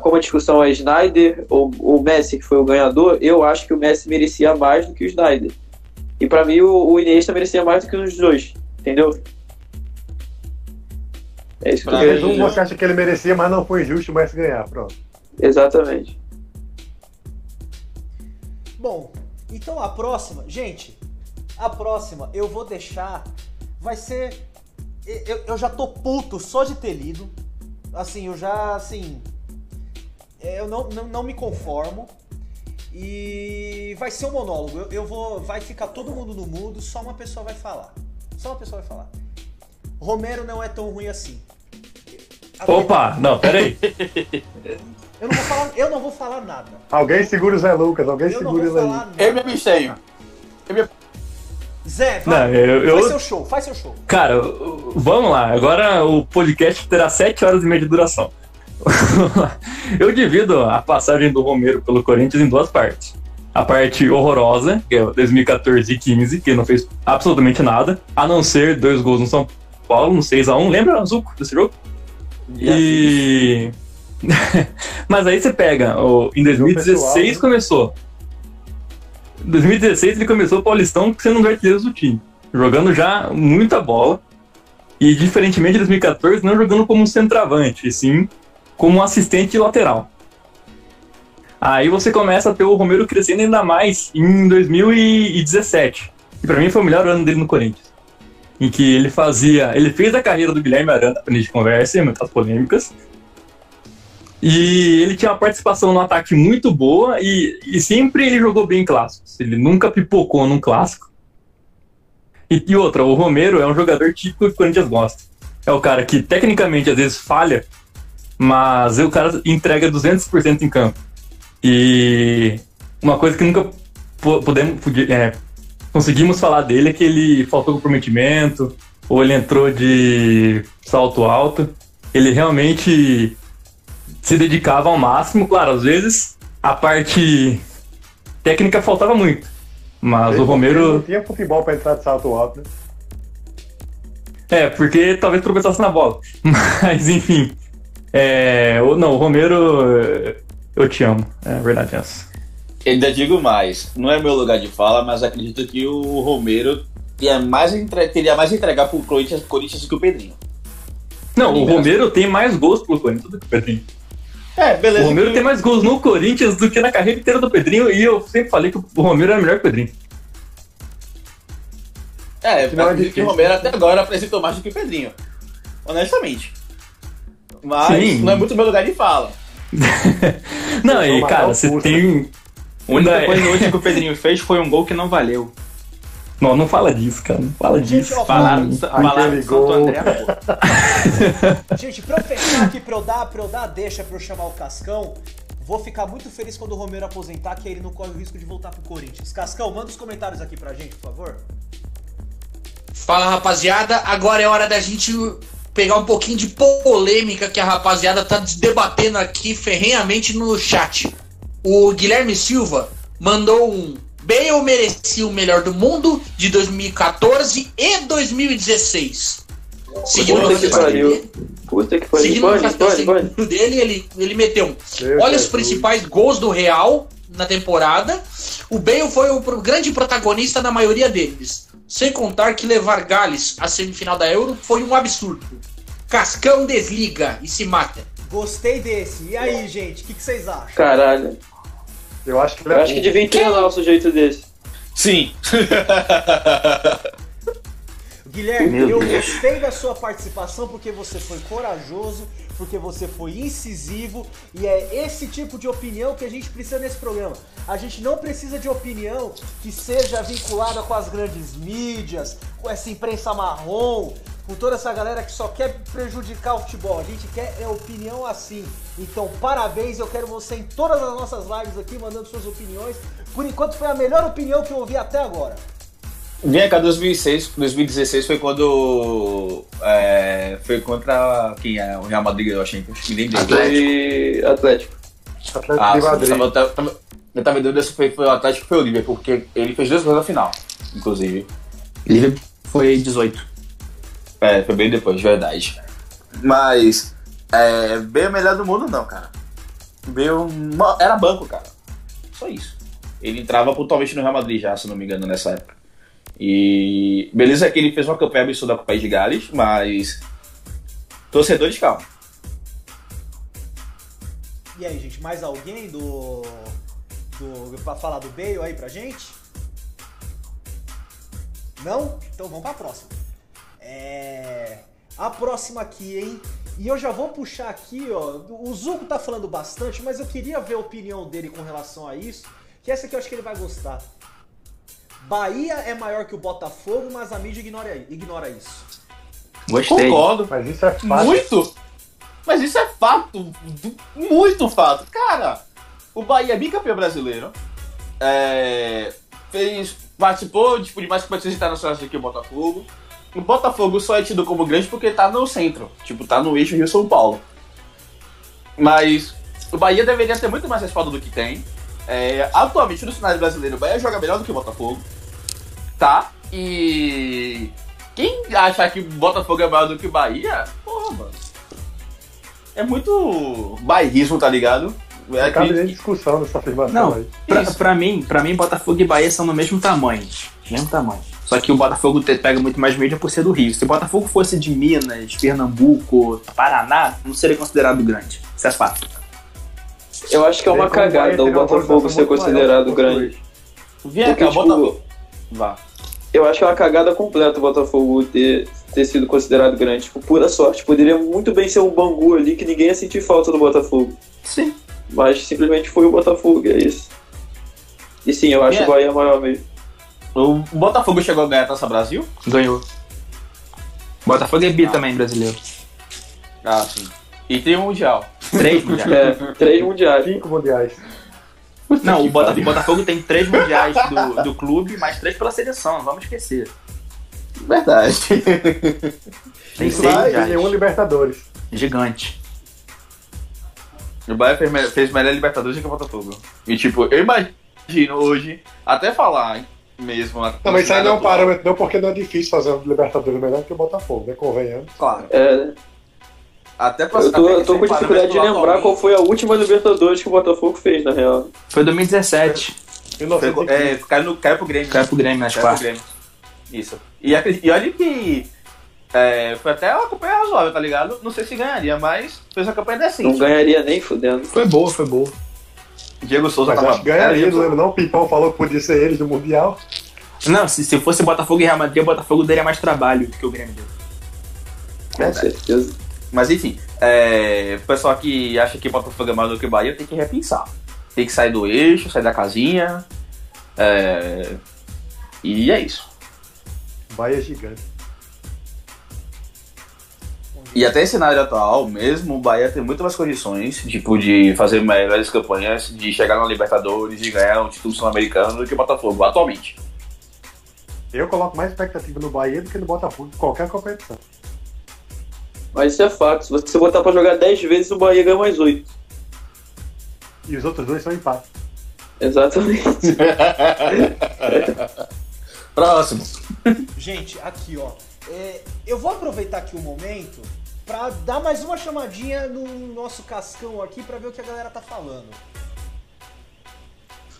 como a discussão é Snyder ou o Messi, que foi o ganhador, eu acho que o Messi merecia mais do que o Snyder. E pra mim, o Iniesta merecia mais do que os dois, entendeu? É isso que eu queria dizer. Você acha que ele merecia, mas não foi justo o Messi ganhar, pronto. Exatamente. Bom, então a próxima, gente, a próxima eu vou deixar, vai ser, eu já tô puto só de ter lido, assim, eu não me conformo e vai ser um monólogo, vai ficar todo mundo no mudo, só uma pessoa vai falar. Romero não é tão ruim assim. Opa, não, peraí. Eu não vou falar nada. Alguém segura o Zé Lucas, alguém segura o Zé Lucas. Eu me abstenho. Zé, vai. Faz seu show. Cara, vamos lá. Agora o podcast terá 7 horas e meia de duração. Eu divido a passagem do Romero pelo Corinthians em duas partes. A parte horrorosa, que é 2014 e 15, que não fez absolutamente nada, a não ser 2 gols no São Paulo, no 6-1. Lembra, Zuco, desse jogo? E... Mas aí você pega, em 2016 começou. Em 2016 ele começou o Paulistão sendo um dos artilheiros do time, jogando já muita bola. E diferentemente de 2014, não jogando como um centroavante, e sim como um assistente lateral. Aí você começa a ter o Romero crescendo ainda mais em 2017. E pra mim foi o melhor ano dele no Corinthians. Em que ele fazia. Ele fez a carreira do Guilherme Arana, pra gente conversa, muitas polêmicas. E ele tinha uma participação no ataque muito boa e sempre ele jogou bem em clássicos. Ele nunca pipocou num clássico. E outra, o Romero é um jogador típico que o Corinthians gosta. É o cara que tecnicamente às vezes falha, mas o cara entrega 200% em campo. E uma coisa que nunca conseguimos falar dele é que ele faltou comprometimento, ou ele entrou de salto alto. Ele realmente... se dedicava ao máximo, claro, às vezes a parte técnica faltava muito, mas o Romero... Não tinha futebol pra entrar de salto alto, né? Porque talvez tropeçasse na bola, mas enfim, o Romero, eu te amo, é verdade essa. Eu ainda digo mais, não é meu lugar de fala, mas acredito que o Romero teria mais a entregar pro Corinthians do que o Pedrinho. Não, o Romero tem mais gols pro Corinthians do que o Pedrinho. Beleza. O Romero tem mais gols no Corinthians do que na carreira inteira do Pedrinho, e eu sempre falei que o Romero era melhor que o Pedrinho. Eu acredito que o Romero até agora apresentou mais do que o Pedrinho, honestamente. Mas sim, não é muito meu lugar de fala. Não, e cara, você tem... A única coisa que o Pedrinho fez foi um gol que não valeu. Não fala disso, cara. Não fala disso. Falaram de Santo André, pô. Gente, pra eu fechar aqui, pra eu dar deixa pra eu chamar o Cascão, vou ficar muito feliz quando o Romero aposentar, que aí ele não corre o risco de voltar pro Corinthians. Cascão, manda os comentários aqui pra gente, por favor. Fala, rapaziada. Agora é hora da gente pegar um pouquinho de polêmica que a rapaziada tá debatendo aqui ferrenhamente no chat. O Guilherme Silva mandou Bale merecia o melhor do mundo de 2014 e 2016. Seguindo o raciocínio dele, ele meteu olha os principais gols do Real na temporada. O Bale foi o grande protagonista na maioria deles. Sem contar que levar Gales à semifinal da Euro foi um absurdo. Cascão desliga e se mata. Gostei desse. E aí, gente, o que vocês acham? Caralho. Eu acho que devia treinar o sujeito desse. Sim. Guilherme, eu gostei da sua participação porque você foi corajoso, porque você foi incisivo, e é esse tipo de opinião que a gente precisa nesse programa. A gente não precisa de opinião que seja vinculada com as grandes mídias, com essa imprensa marrom, com toda essa galera que só quer prejudicar o futebol. A gente quer é opinião assim. Então, parabéns, eu quero você em todas as nossas lives aqui, mandando suas opiniões. Por enquanto, foi a melhor opinião que eu ouvi até agora. Vem cá, 2016 foi quando foi contra quem é o Real Madrid, eu achei, que nem Atlético de Madrid. Eu tava doido se foi o Atlético ou foi o Liverpool, porque ele fez 2 gols na final, inclusive. Liverpool foi 18. É, foi bem depois, verdade. Mas bem o melhor do mundo não, cara. Era banco, cara. Só isso. Ele entrava pontualmente no Real Madrid já, se não me engano, nessa época. E beleza que ele fez uma campanha absurda com o País de Gales, mas torcedor de calma. E aí, gente, mais alguém pra falar do Bale aí pra gente? Não? Então vamos pra próxima. A próxima aqui, hein? E eu já vou puxar aqui, ó, o Zuko tá falando bastante, mas eu queria ver a opinião dele com relação a isso, que essa aqui eu acho que ele vai gostar. Bahia é maior que o Botafogo, mas a mídia ignora isso. Gostei. Concordo. Mas isso é fato. Muito. Mas isso é fato. Muito fato. Cara, o Bahia é bicampeão brasileiro. Participou de mais competições internacionais do que o Botafogo. O Botafogo só é tido como grande porque tá no centro. Tipo, tá no eixo Rio-São Paulo. Mas o Bahia deveria ter muito mais respaldo do que tem. Atualmente, no cenário brasileiro, o Bahia joga melhor do que o Botafogo, tá? E quem achar que o Botafogo é maior do que o Bahia, porra, mano, é muito bairrismo, tá ligado? Não cabe nem discussão nessa afirmação. Não, pra mim, Botafogo e Bahia são no mesmo tamanho. Só que o Botafogo pega muito mais mídia por ser do Rio. Se o Botafogo fosse de Minas, Pernambuco, Paraná, não seria considerado grande. Isso é fato. Eu acho que é uma cagada o Botafogo ser considerado grande. Vem cá, Botafogo. Vá. Eu acho que é uma cagada completa o Botafogo ter sido considerado grande. Tipo, pura sorte. Poderia muito bem ser um Bangu ali que ninguém ia sentir falta do Botafogo. Sim. Mas simplesmente foi o Botafogo, é isso. E sim, eu acho o Bahia maior mesmo. O Botafogo chegou a ganhar a Taça Brasil? Ganhou. Botafogo é bi também brasileiro. Ah, sim. E tem o Mundial. 3 mundiais. 3 mundiais. 5 mundiais. Não, o Botafogo tem 3 mundiais do clube, mais 3 pela seleção, não vamos esquecer. Verdade. Tem 6 mundiais. E 1 Libertadores. Gigante. O Bahia fez melhor Libertadores do que o Botafogo. E tipo, eu imagino hoje, até falar, hein, mesmo. Não, mas isso aí não é um parâmetro, não, porque não é difícil fazer um Libertadores melhor que o Botafogo, né? Convenhamos. Claro. Eu tô com dificuldade de lembrar qual foi a última Libertadores que o Botafogo fez, na real. Foi 2017. Caiu pro Grêmio. Caiu pro Grêmio, acho que isso. E olha que foi até uma campanha razoável, tá ligado? Não sei se ganharia, mas fez uma campanha decente. Não ganharia nem fudendo. Foi boa. Diego Souza mas tava... Acho que ganharia, não lembro não. O Filipão falou que podia ser eles no Mundial. Não, se fosse Botafogo e Real Madrid, o Botafogo daria mais trabalho do que o Grêmio deu. Com certeza. Mas enfim, o pessoal que acha que Botafogo é maior do que o Bahia tem que repensar. Tem que sair do eixo, sair da casinha. E é isso. Bahia é gigante. E até esse cenário atual, mesmo o Bahia tem muito mais condições, tipo, de fazer melhores campanhas, de chegar na Libertadores, de ganhar um título sul-americano do que o Botafogo atualmente. Eu coloco mais expectativa no Bahia do que no Botafogo em qualquer competição. Mas isso é fato. Se você botar pra jogar 10 vezes, o Bahia ganha mais 8. E os outros 2 são empate. Exatamente. Próximo. Gente, aqui, ó. Eu vou aproveitar aqui o momento pra dar mais uma chamadinha no nosso cascão aqui pra ver o que a galera tá falando.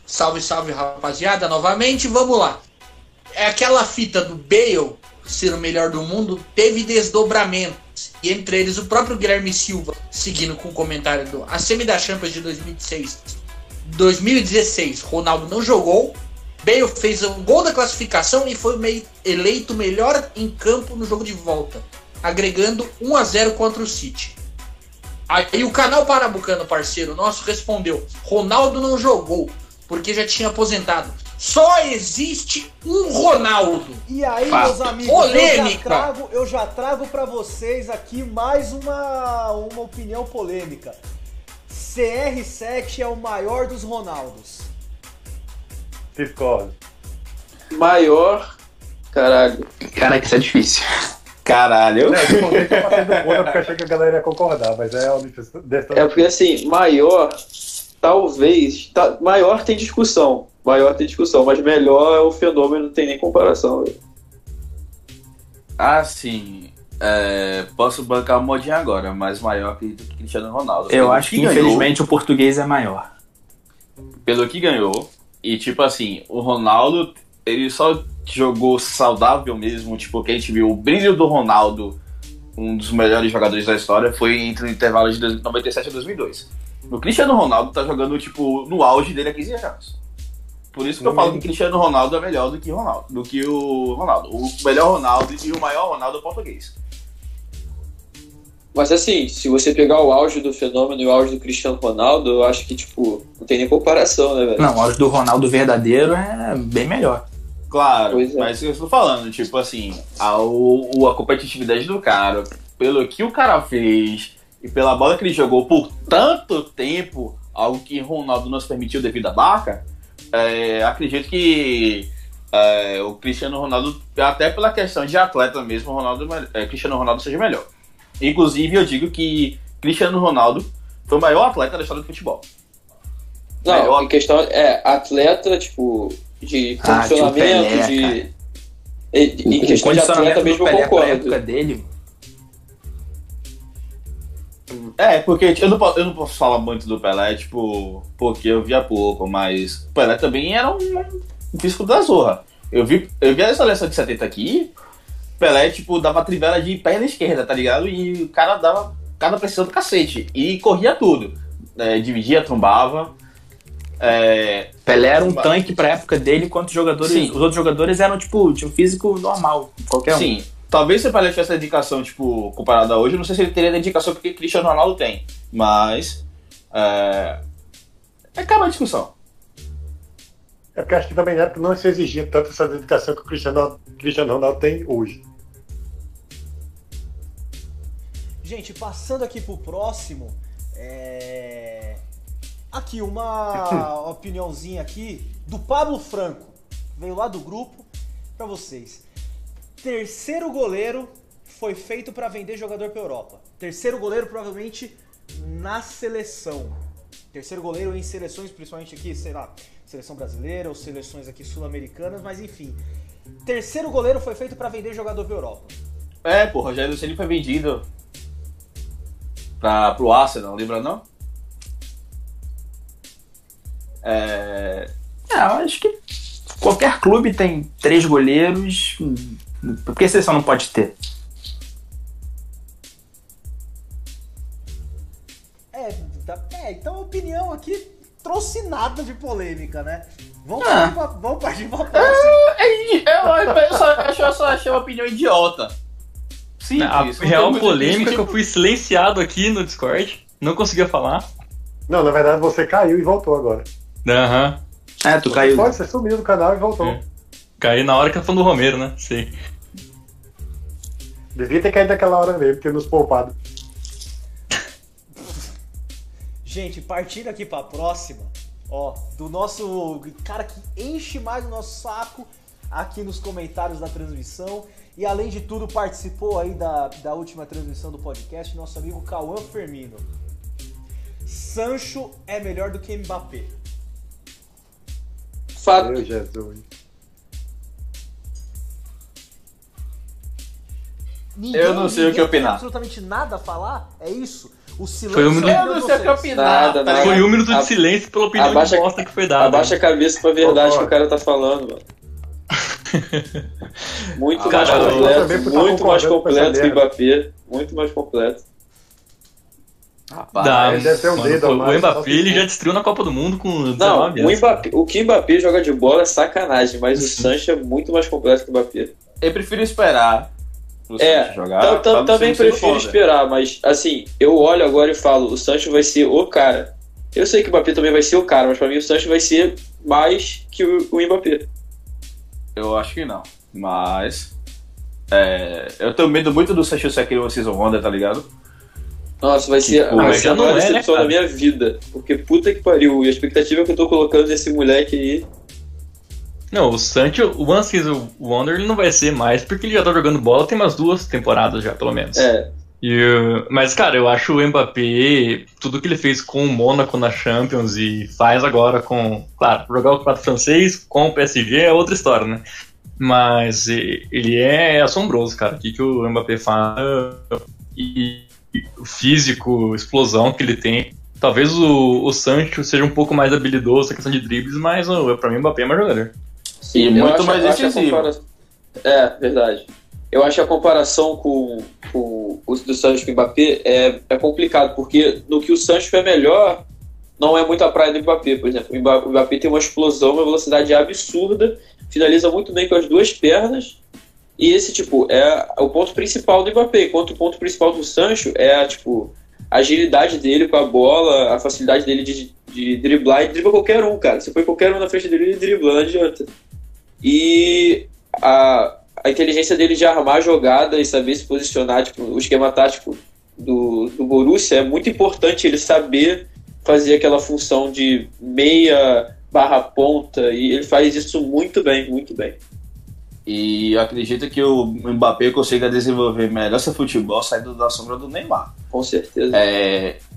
Salve, salve, rapaziada. Novamente, vamos lá. É aquela fita do Bale ser o melhor do mundo, teve desdobramento. E entre eles o próprio Guilherme Silva, seguindo com o comentário do a semi da Champions de 2016, Ronaldo não jogou, Bale fez o gol da classificação e foi eleito melhor em campo no jogo de volta, agregando 1-0 contra o City. Aí o canal Parabucano, parceiro nosso, respondeu: Ronaldo não jogou, porque já tinha aposentado. Só existe um Ronaldo. E aí, meus amigos, eu já trago para vocês aqui mais uma opinião polêmica. CR7 é o maior dos Ronaldos. Discordo. Maior? Caralho. Caraca, isso é difícil. Caralho. Não, eu contei que eu passei do ponto porque achei que a galera ia concordar, mas é uma difícil. É porque assim, maior, talvez, maior tem discussão. Maior tem discussão, mas melhor é o fenômeno, não tem nem comparação. Véio. Ah, sim. É, posso bancar o modinho agora, mas maior que Cristiano Ronaldo. Eu acho que infelizmente, ganhou. O português é maior. Pelo que ganhou. E tipo assim, o Ronaldo, ele só jogou saudável mesmo, tipo, que a gente viu o brilho do Ronaldo, um dos melhores jogadores da história, foi entre o intervalo de 1997 e 2002. O Cristiano Ronaldo tá jogando, tipo, no auge dele há 15 anos. Por isso que eu falo que Cristiano Ronaldo é melhor do que o Ronaldo. O melhor Ronaldo e o maior Ronaldo é o português. Mas assim, se você pegar o auge do fenômeno e o auge do Cristiano Ronaldo, eu acho que, tipo, não tem nem comparação, né, velho? Não, o auge do Ronaldo verdadeiro é bem melhor. Claro, é. Mas eu estou falando, tipo assim, a competitividade do cara, pelo que o cara fez e pela bola que ele jogou por tanto tempo, algo que Ronaldo nos permitiu devido à barca, acredito que o Cristiano Ronaldo, até pela questão de atleta mesmo, Cristiano Ronaldo seja melhor. Inclusive, eu digo que Cristiano Ronaldo foi o maior atleta da história do futebol. Não, maior... em questão é atleta, tipo, de condicionamento, tipo Pelé, de... Em questão de atleta mesmo, eu concordo. Época dele... É, porque eu não posso falar muito do Pelé, tipo, porque eu via pouco, mas o Pelé também era um físico da zorra. Eu vi a seleção de 70 aqui... Pelé, tipo, dava trivela de perna esquerda, tá ligado? E o cara dava cada pressão do cacete. E corria tudo. Dividia, trombava. Pelé era um tanque pra época dele, enquanto jogadores, os outros jogadores eram, tipo, tinha um físico normal, qualquer um. Sim. Talvez se o Pelé tivesse a dedicação, tipo, comparada a hoje, eu não sei se ele teria a dedicação que Cristiano Ronaldo tem. Mas... acaba a discussão. É porque acho que também na época não se exigia tanto essa dedicação que o Cristiano Ronaldo tem hoje. Gente, passando aqui pro próximo, aqui uma opiniãozinha aqui do Pablo Franco, veio lá do grupo para vocês. Terceiro goleiro foi feito para vender jogador para Europa. Terceiro goleiro provavelmente na seleção. Terceiro goleiro em seleções, principalmente aqui, sei lá, seleção brasileira ou seleções aqui sul-americanas, mas enfim. Terceiro goleiro foi feito pra vender jogador pra Europa. Pô, Rogério Ceni foi vendido pro Arsenal, lembra não? Eu acho que qualquer clube tem 3 goleiros, por que a seleção não pode ter? Então a opinião aqui... trouxe nada de polêmica, né? Vamos partir pra próxima. Eu só achei uma opinião idiota. Sim, a real polêmica é que eu fui silenciado aqui no Discord. Não conseguia falar. Não, na verdade você caiu e voltou agora. Aham. Uhum. Tu caiu. Você sumiu do canal e voltou. É. Caiu na hora que eu falando do Romero, né? Sim. Devia ter caído naquela hora mesmo, porque nos poupado. Gente, partindo aqui pra próxima, ó, do nosso cara que enche mais o nosso saco aqui nos comentários da transmissão e, além de tudo, participou aí da última transmissão do podcast, nosso amigo Cauã Fermino. Sancho é melhor do que Mbappé. Fato. Meu Jesus. Eu não sei o que opinar. Não tem absolutamente nada a falar, é isso? O silêncio. Foi um minuto de silêncio pela opinião de bosta que foi dada. Abaixa a cabeça pra verdade que o cara tá falando, mano. Muito mais completo que o Mbappé. Muito mais completo. Rapaz, o Mbappé ele já destruiu na Copa do Mundo com 19 anos. O que o Mbappé joga de bola é sacanagem, mas o Sancho é muito mais completo que o Mbappé. Eu prefiro esperar o Sancho jogar. Também prefiro esperar, mas assim, eu olho agora e falo, o Sancho vai ser o cara. Eu sei que o Mbappé também vai ser o cara, mas pra mim o Sancho vai ser mais que o Mbappé. Eu acho que não, mas... eu tenho medo muito do Sancho ser aquele Season Wonder, tá ligado? Nossa, vai ser a maior decepção da minha vida. Porque puta que pariu, e a expectativa que eu tô colocando nesse moleque aí... Não, o Sancho, o One Season Wonder, ele não vai ser mais, porque ele já tá jogando bola tem umas 2 temporadas já, pelo menos. Mas, cara, eu acho o Mbappé, tudo que ele fez com o Mônaco na Champions e faz agora com... Claro, jogar o campeonato francês com o PSG é outra história, né? Mas ele é assombroso, cara. O que o Mbappé faz... O físico, explosão que ele tem. Talvez o Sancho seja um pouco mais habilidoso na questão de dribles, mas pra mim o Mbappé é mais jogador. Sim, e muito mais decisivo. É, verdade. Eu acho que a comparação com o do Sancho com o Mbappé é complicado, porque no que o Sancho é melhor, não é muito a praia do Mbappé, por exemplo. O Mbappé tem uma explosão, uma velocidade absurda, finaliza muito bem com as 2 pernas. E esse, tipo, é o ponto principal do Mbappé, enquanto o ponto principal do Sancho é, tipo, a agilidade dele com a bola, a facilidade dele de driblar, e dribla qualquer um, cara. Você põe qualquer um na frente dele, ele dribla, não adianta. E a inteligência dele de armar a jogada e saber se posicionar, tipo, o esquema tático do Borussia é muito importante, ele saber fazer aquela função de meia/ponta, e ele faz isso muito bem, muito bem. E eu acredito que o Mbappé consiga desenvolver melhor seu futebol saindo da sombra do Neymar. Com certeza.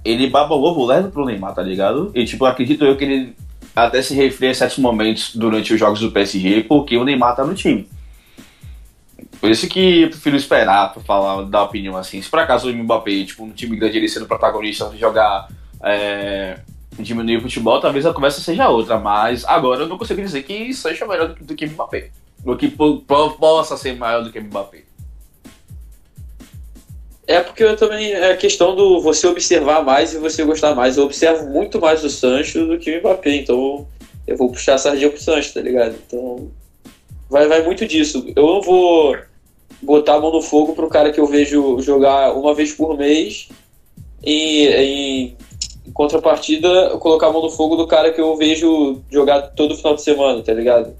Ele baba o ovo leve pro Neymar, tá ligado? E tipo, acredito eu que ele até se refere a certos momentos durante os jogos do PSG, porque o Neymar tá no time. Por isso que eu prefiro esperar pra falar, dar opinião assim. Se por acaso o Mbappé, tipo, um time grande ele sendo protagonista, jogar... diminuir o futebol, talvez a conversa seja outra. Mas agora eu não consigo dizer que Sancho é melhor do que o Mbappé. O que possa ser maior do que o Mbappé. É porque eu também... É questão do você observar mais e você gostar mais. Eu observo muito mais o Sancho do que o Mbappé. Então, eu vou puxar a sardinha pro Sancho, tá ligado? Então, vai muito disso. Eu não vou botar a mão no fogo pro cara que eu vejo jogar uma vez por mês e... Em contrapartida, eu colocar a mão no fogo do cara que eu vejo jogar todo final de semana, tá ligado?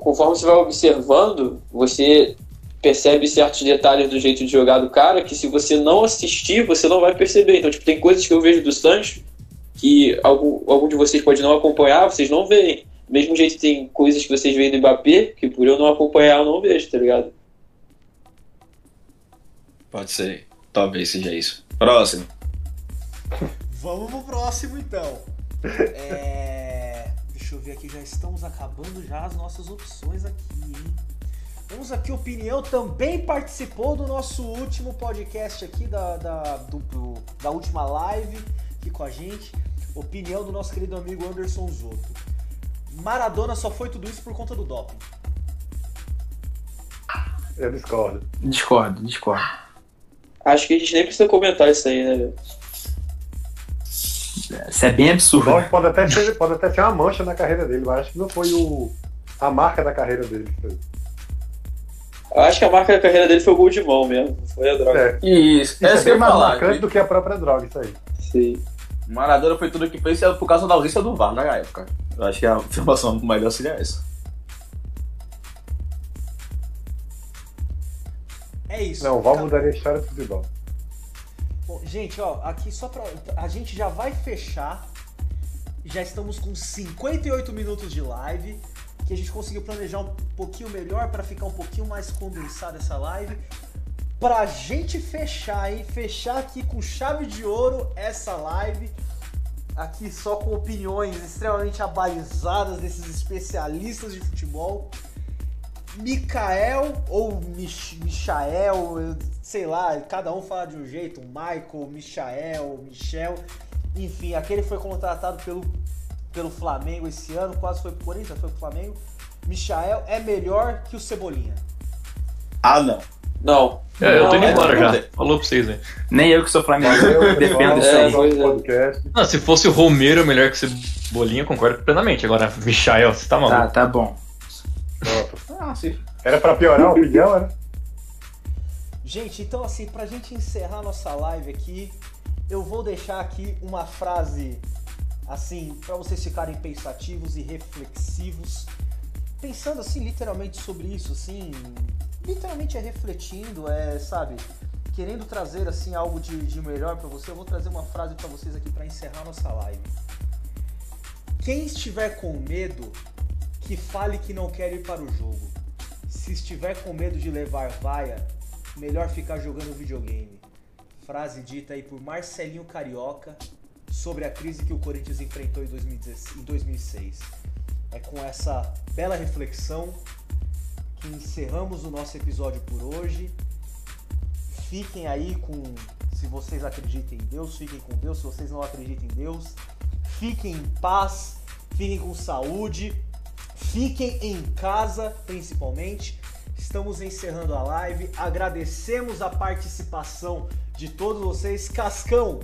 Conforme você vai observando, você percebe certos detalhes do jeito de jogar do cara que se você não assistir, você não vai perceber. Então, tipo, tem coisas que eu vejo do Sancho que algum de vocês pode não acompanhar, vocês não veem. Do mesmo jeito tem coisas que vocês veem do Mbappé que por eu não acompanhar eu não vejo, tá ligado? Pode ser. Talvez seja isso. Próximo. Vamos pro próximo então. Deixa eu ver aqui, já estamos acabando já as nossas opções aqui, hein? Vamos aqui, opinião também participou do nosso último podcast aqui, da última live aqui com a gente. Opinião do nosso querido amigo Anderson Zotto. Maradona só foi tudo isso por conta do doping. Eu discordo. Discordo. Acho que a gente nem precisa comentar isso aí, né, velho? Isso é bem absurdo. Né? Pode até ser uma mancha na carreira dele, mas acho que não foi a marca da carreira dele. Eu acho que a marca da carreira dele foi o gol de mão mesmo, foi a droga. Isso é mais marcante do que a própria droga, isso aí. Sim. Maradona foi tudo que fez por causa da ausência do VAR na época. Eu acho que a informação melhor seria essa. É isso. Não, o VAR mudaria a história do futebol. Bom, gente, ó, aqui só pra... A gente já vai fechar. Já estamos com 58 minutos de live, que a gente conseguiu planejar um pouquinho melhor pra ficar um pouquinho mais condensada essa live. Pra gente fechar, hein? Fechar aqui com chave de ouro essa live. Aqui só com opiniões extremamente abalizadas desses especialistas de futebol. Michael ou Michael, sei lá, cada um fala de um jeito, Michael, Michel, enfim, aquele foi contratado pelo Flamengo esse ano, quase foi pro Corinthians, foi pro Flamengo. Michael é melhor que o Cebolinha? Ah, não. Não. Eu tô indo embora já. Falou pra vocês, hein? Nem eu que sou Flamengo. Eu defendo isso aí. Não, se fosse o Romero melhor que esse Bolinha, eu concordo plenamente. Agora, Michael, você tá maluco. Ah, tá bom. Ah, sim. Era pra piorar a opinião, era? Gente, então assim, pra gente encerrar nossa live aqui, eu vou deixar aqui uma frase, assim, pra vocês ficarem pensativos e reflexivos. Pensando, assim, literalmente sobre isso, assim... Literalmente é refletindo, sabe? Querendo trazer, assim, algo de melhor pra você, eu vou trazer uma frase pra vocês aqui pra encerrar nossa live. Quem estiver com medo, que fale que não quer ir para o jogo. Se estiver com medo de levar vaia, melhor ficar jogando videogame. Frase dita aí por Marcelinho Carioca sobre a crise que o Corinthians enfrentou em 2006. É com essa bela reflexão que encerramos o nosso episódio por hoje. Fiquem aí com... Se vocês acreditam em Deus, fiquem com Deus. Se vocês não acreditam em Deus, fiquem em paz, fiquem com saúde, fiquem em casa, principalmente. Estamos encerrando a live. Agradecemos a participação de todos vocês. Cascão,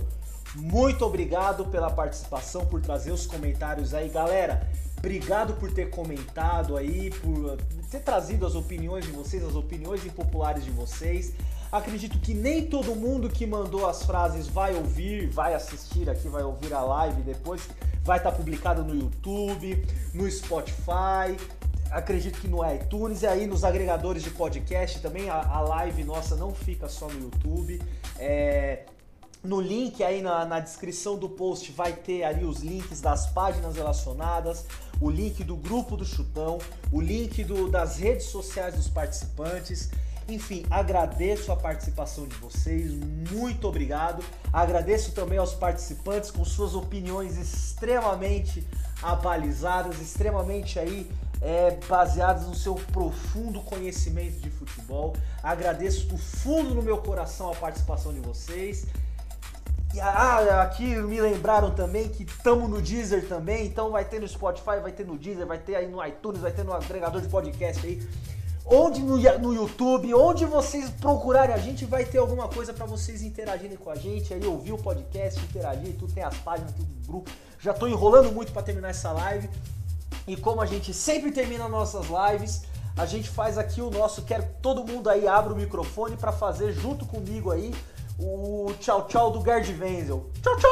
muito obrigado pela participação, por trazer os comentários aí. Galera, obrigado por ter comentado aí, por ter trazido as opiniões de vocês, as opiniões impopulares de vocês. Acredito que nem todo mundo que mandou as frases vai ouvir, vai assistir aqui, vai ouvir a live depois. Vai estar publicado no YouTube, no Spotify, acredito que no iTunes e aí nos agregadores de podcast também. A live nossa não fica só no YouTube. No link aí na descrição do post vai ter ali os links das páginas relacionadas, o link do grupo do Chutão, o link das redes sociais dos participantes. Enfim, agradeço a participação de vocês, muito obrigado. Agradeço também aos participantes com suas opiniões extremamente abalizadas, extremamente aí baseadas no seu profundo conhecimento de futebol. Agradeço do fundo do meu coração a participação de vocês. Aqui me lembraram também que estamos no Deezer também, então vai ter no Spotify, vai ter no Deezer, vai ter aí no iTunes, vai ter no agregador de podcast aí. Onde no YouTube, onde vocês procurarem a gente, vai ter alguma coisa pra vocês interagirem com a gente, aí ouvir o podcast, interagir, tudo tem as páginas, tudo no grupo. Já tô enrolando muito pra terminar essa live. E como a gente sempre termina nossas lives, a gente faz aqui o nosso, quero que todo mundo aí abra o microfone pra fazer junto comigo aí o tchau tchau do Gerd Wenzel. Tchau tchau!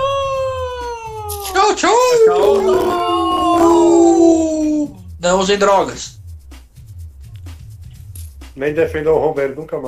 Tchau tchau! Tchau, tchau. Não usem drogas. Nem defenda o Romero nunca mais.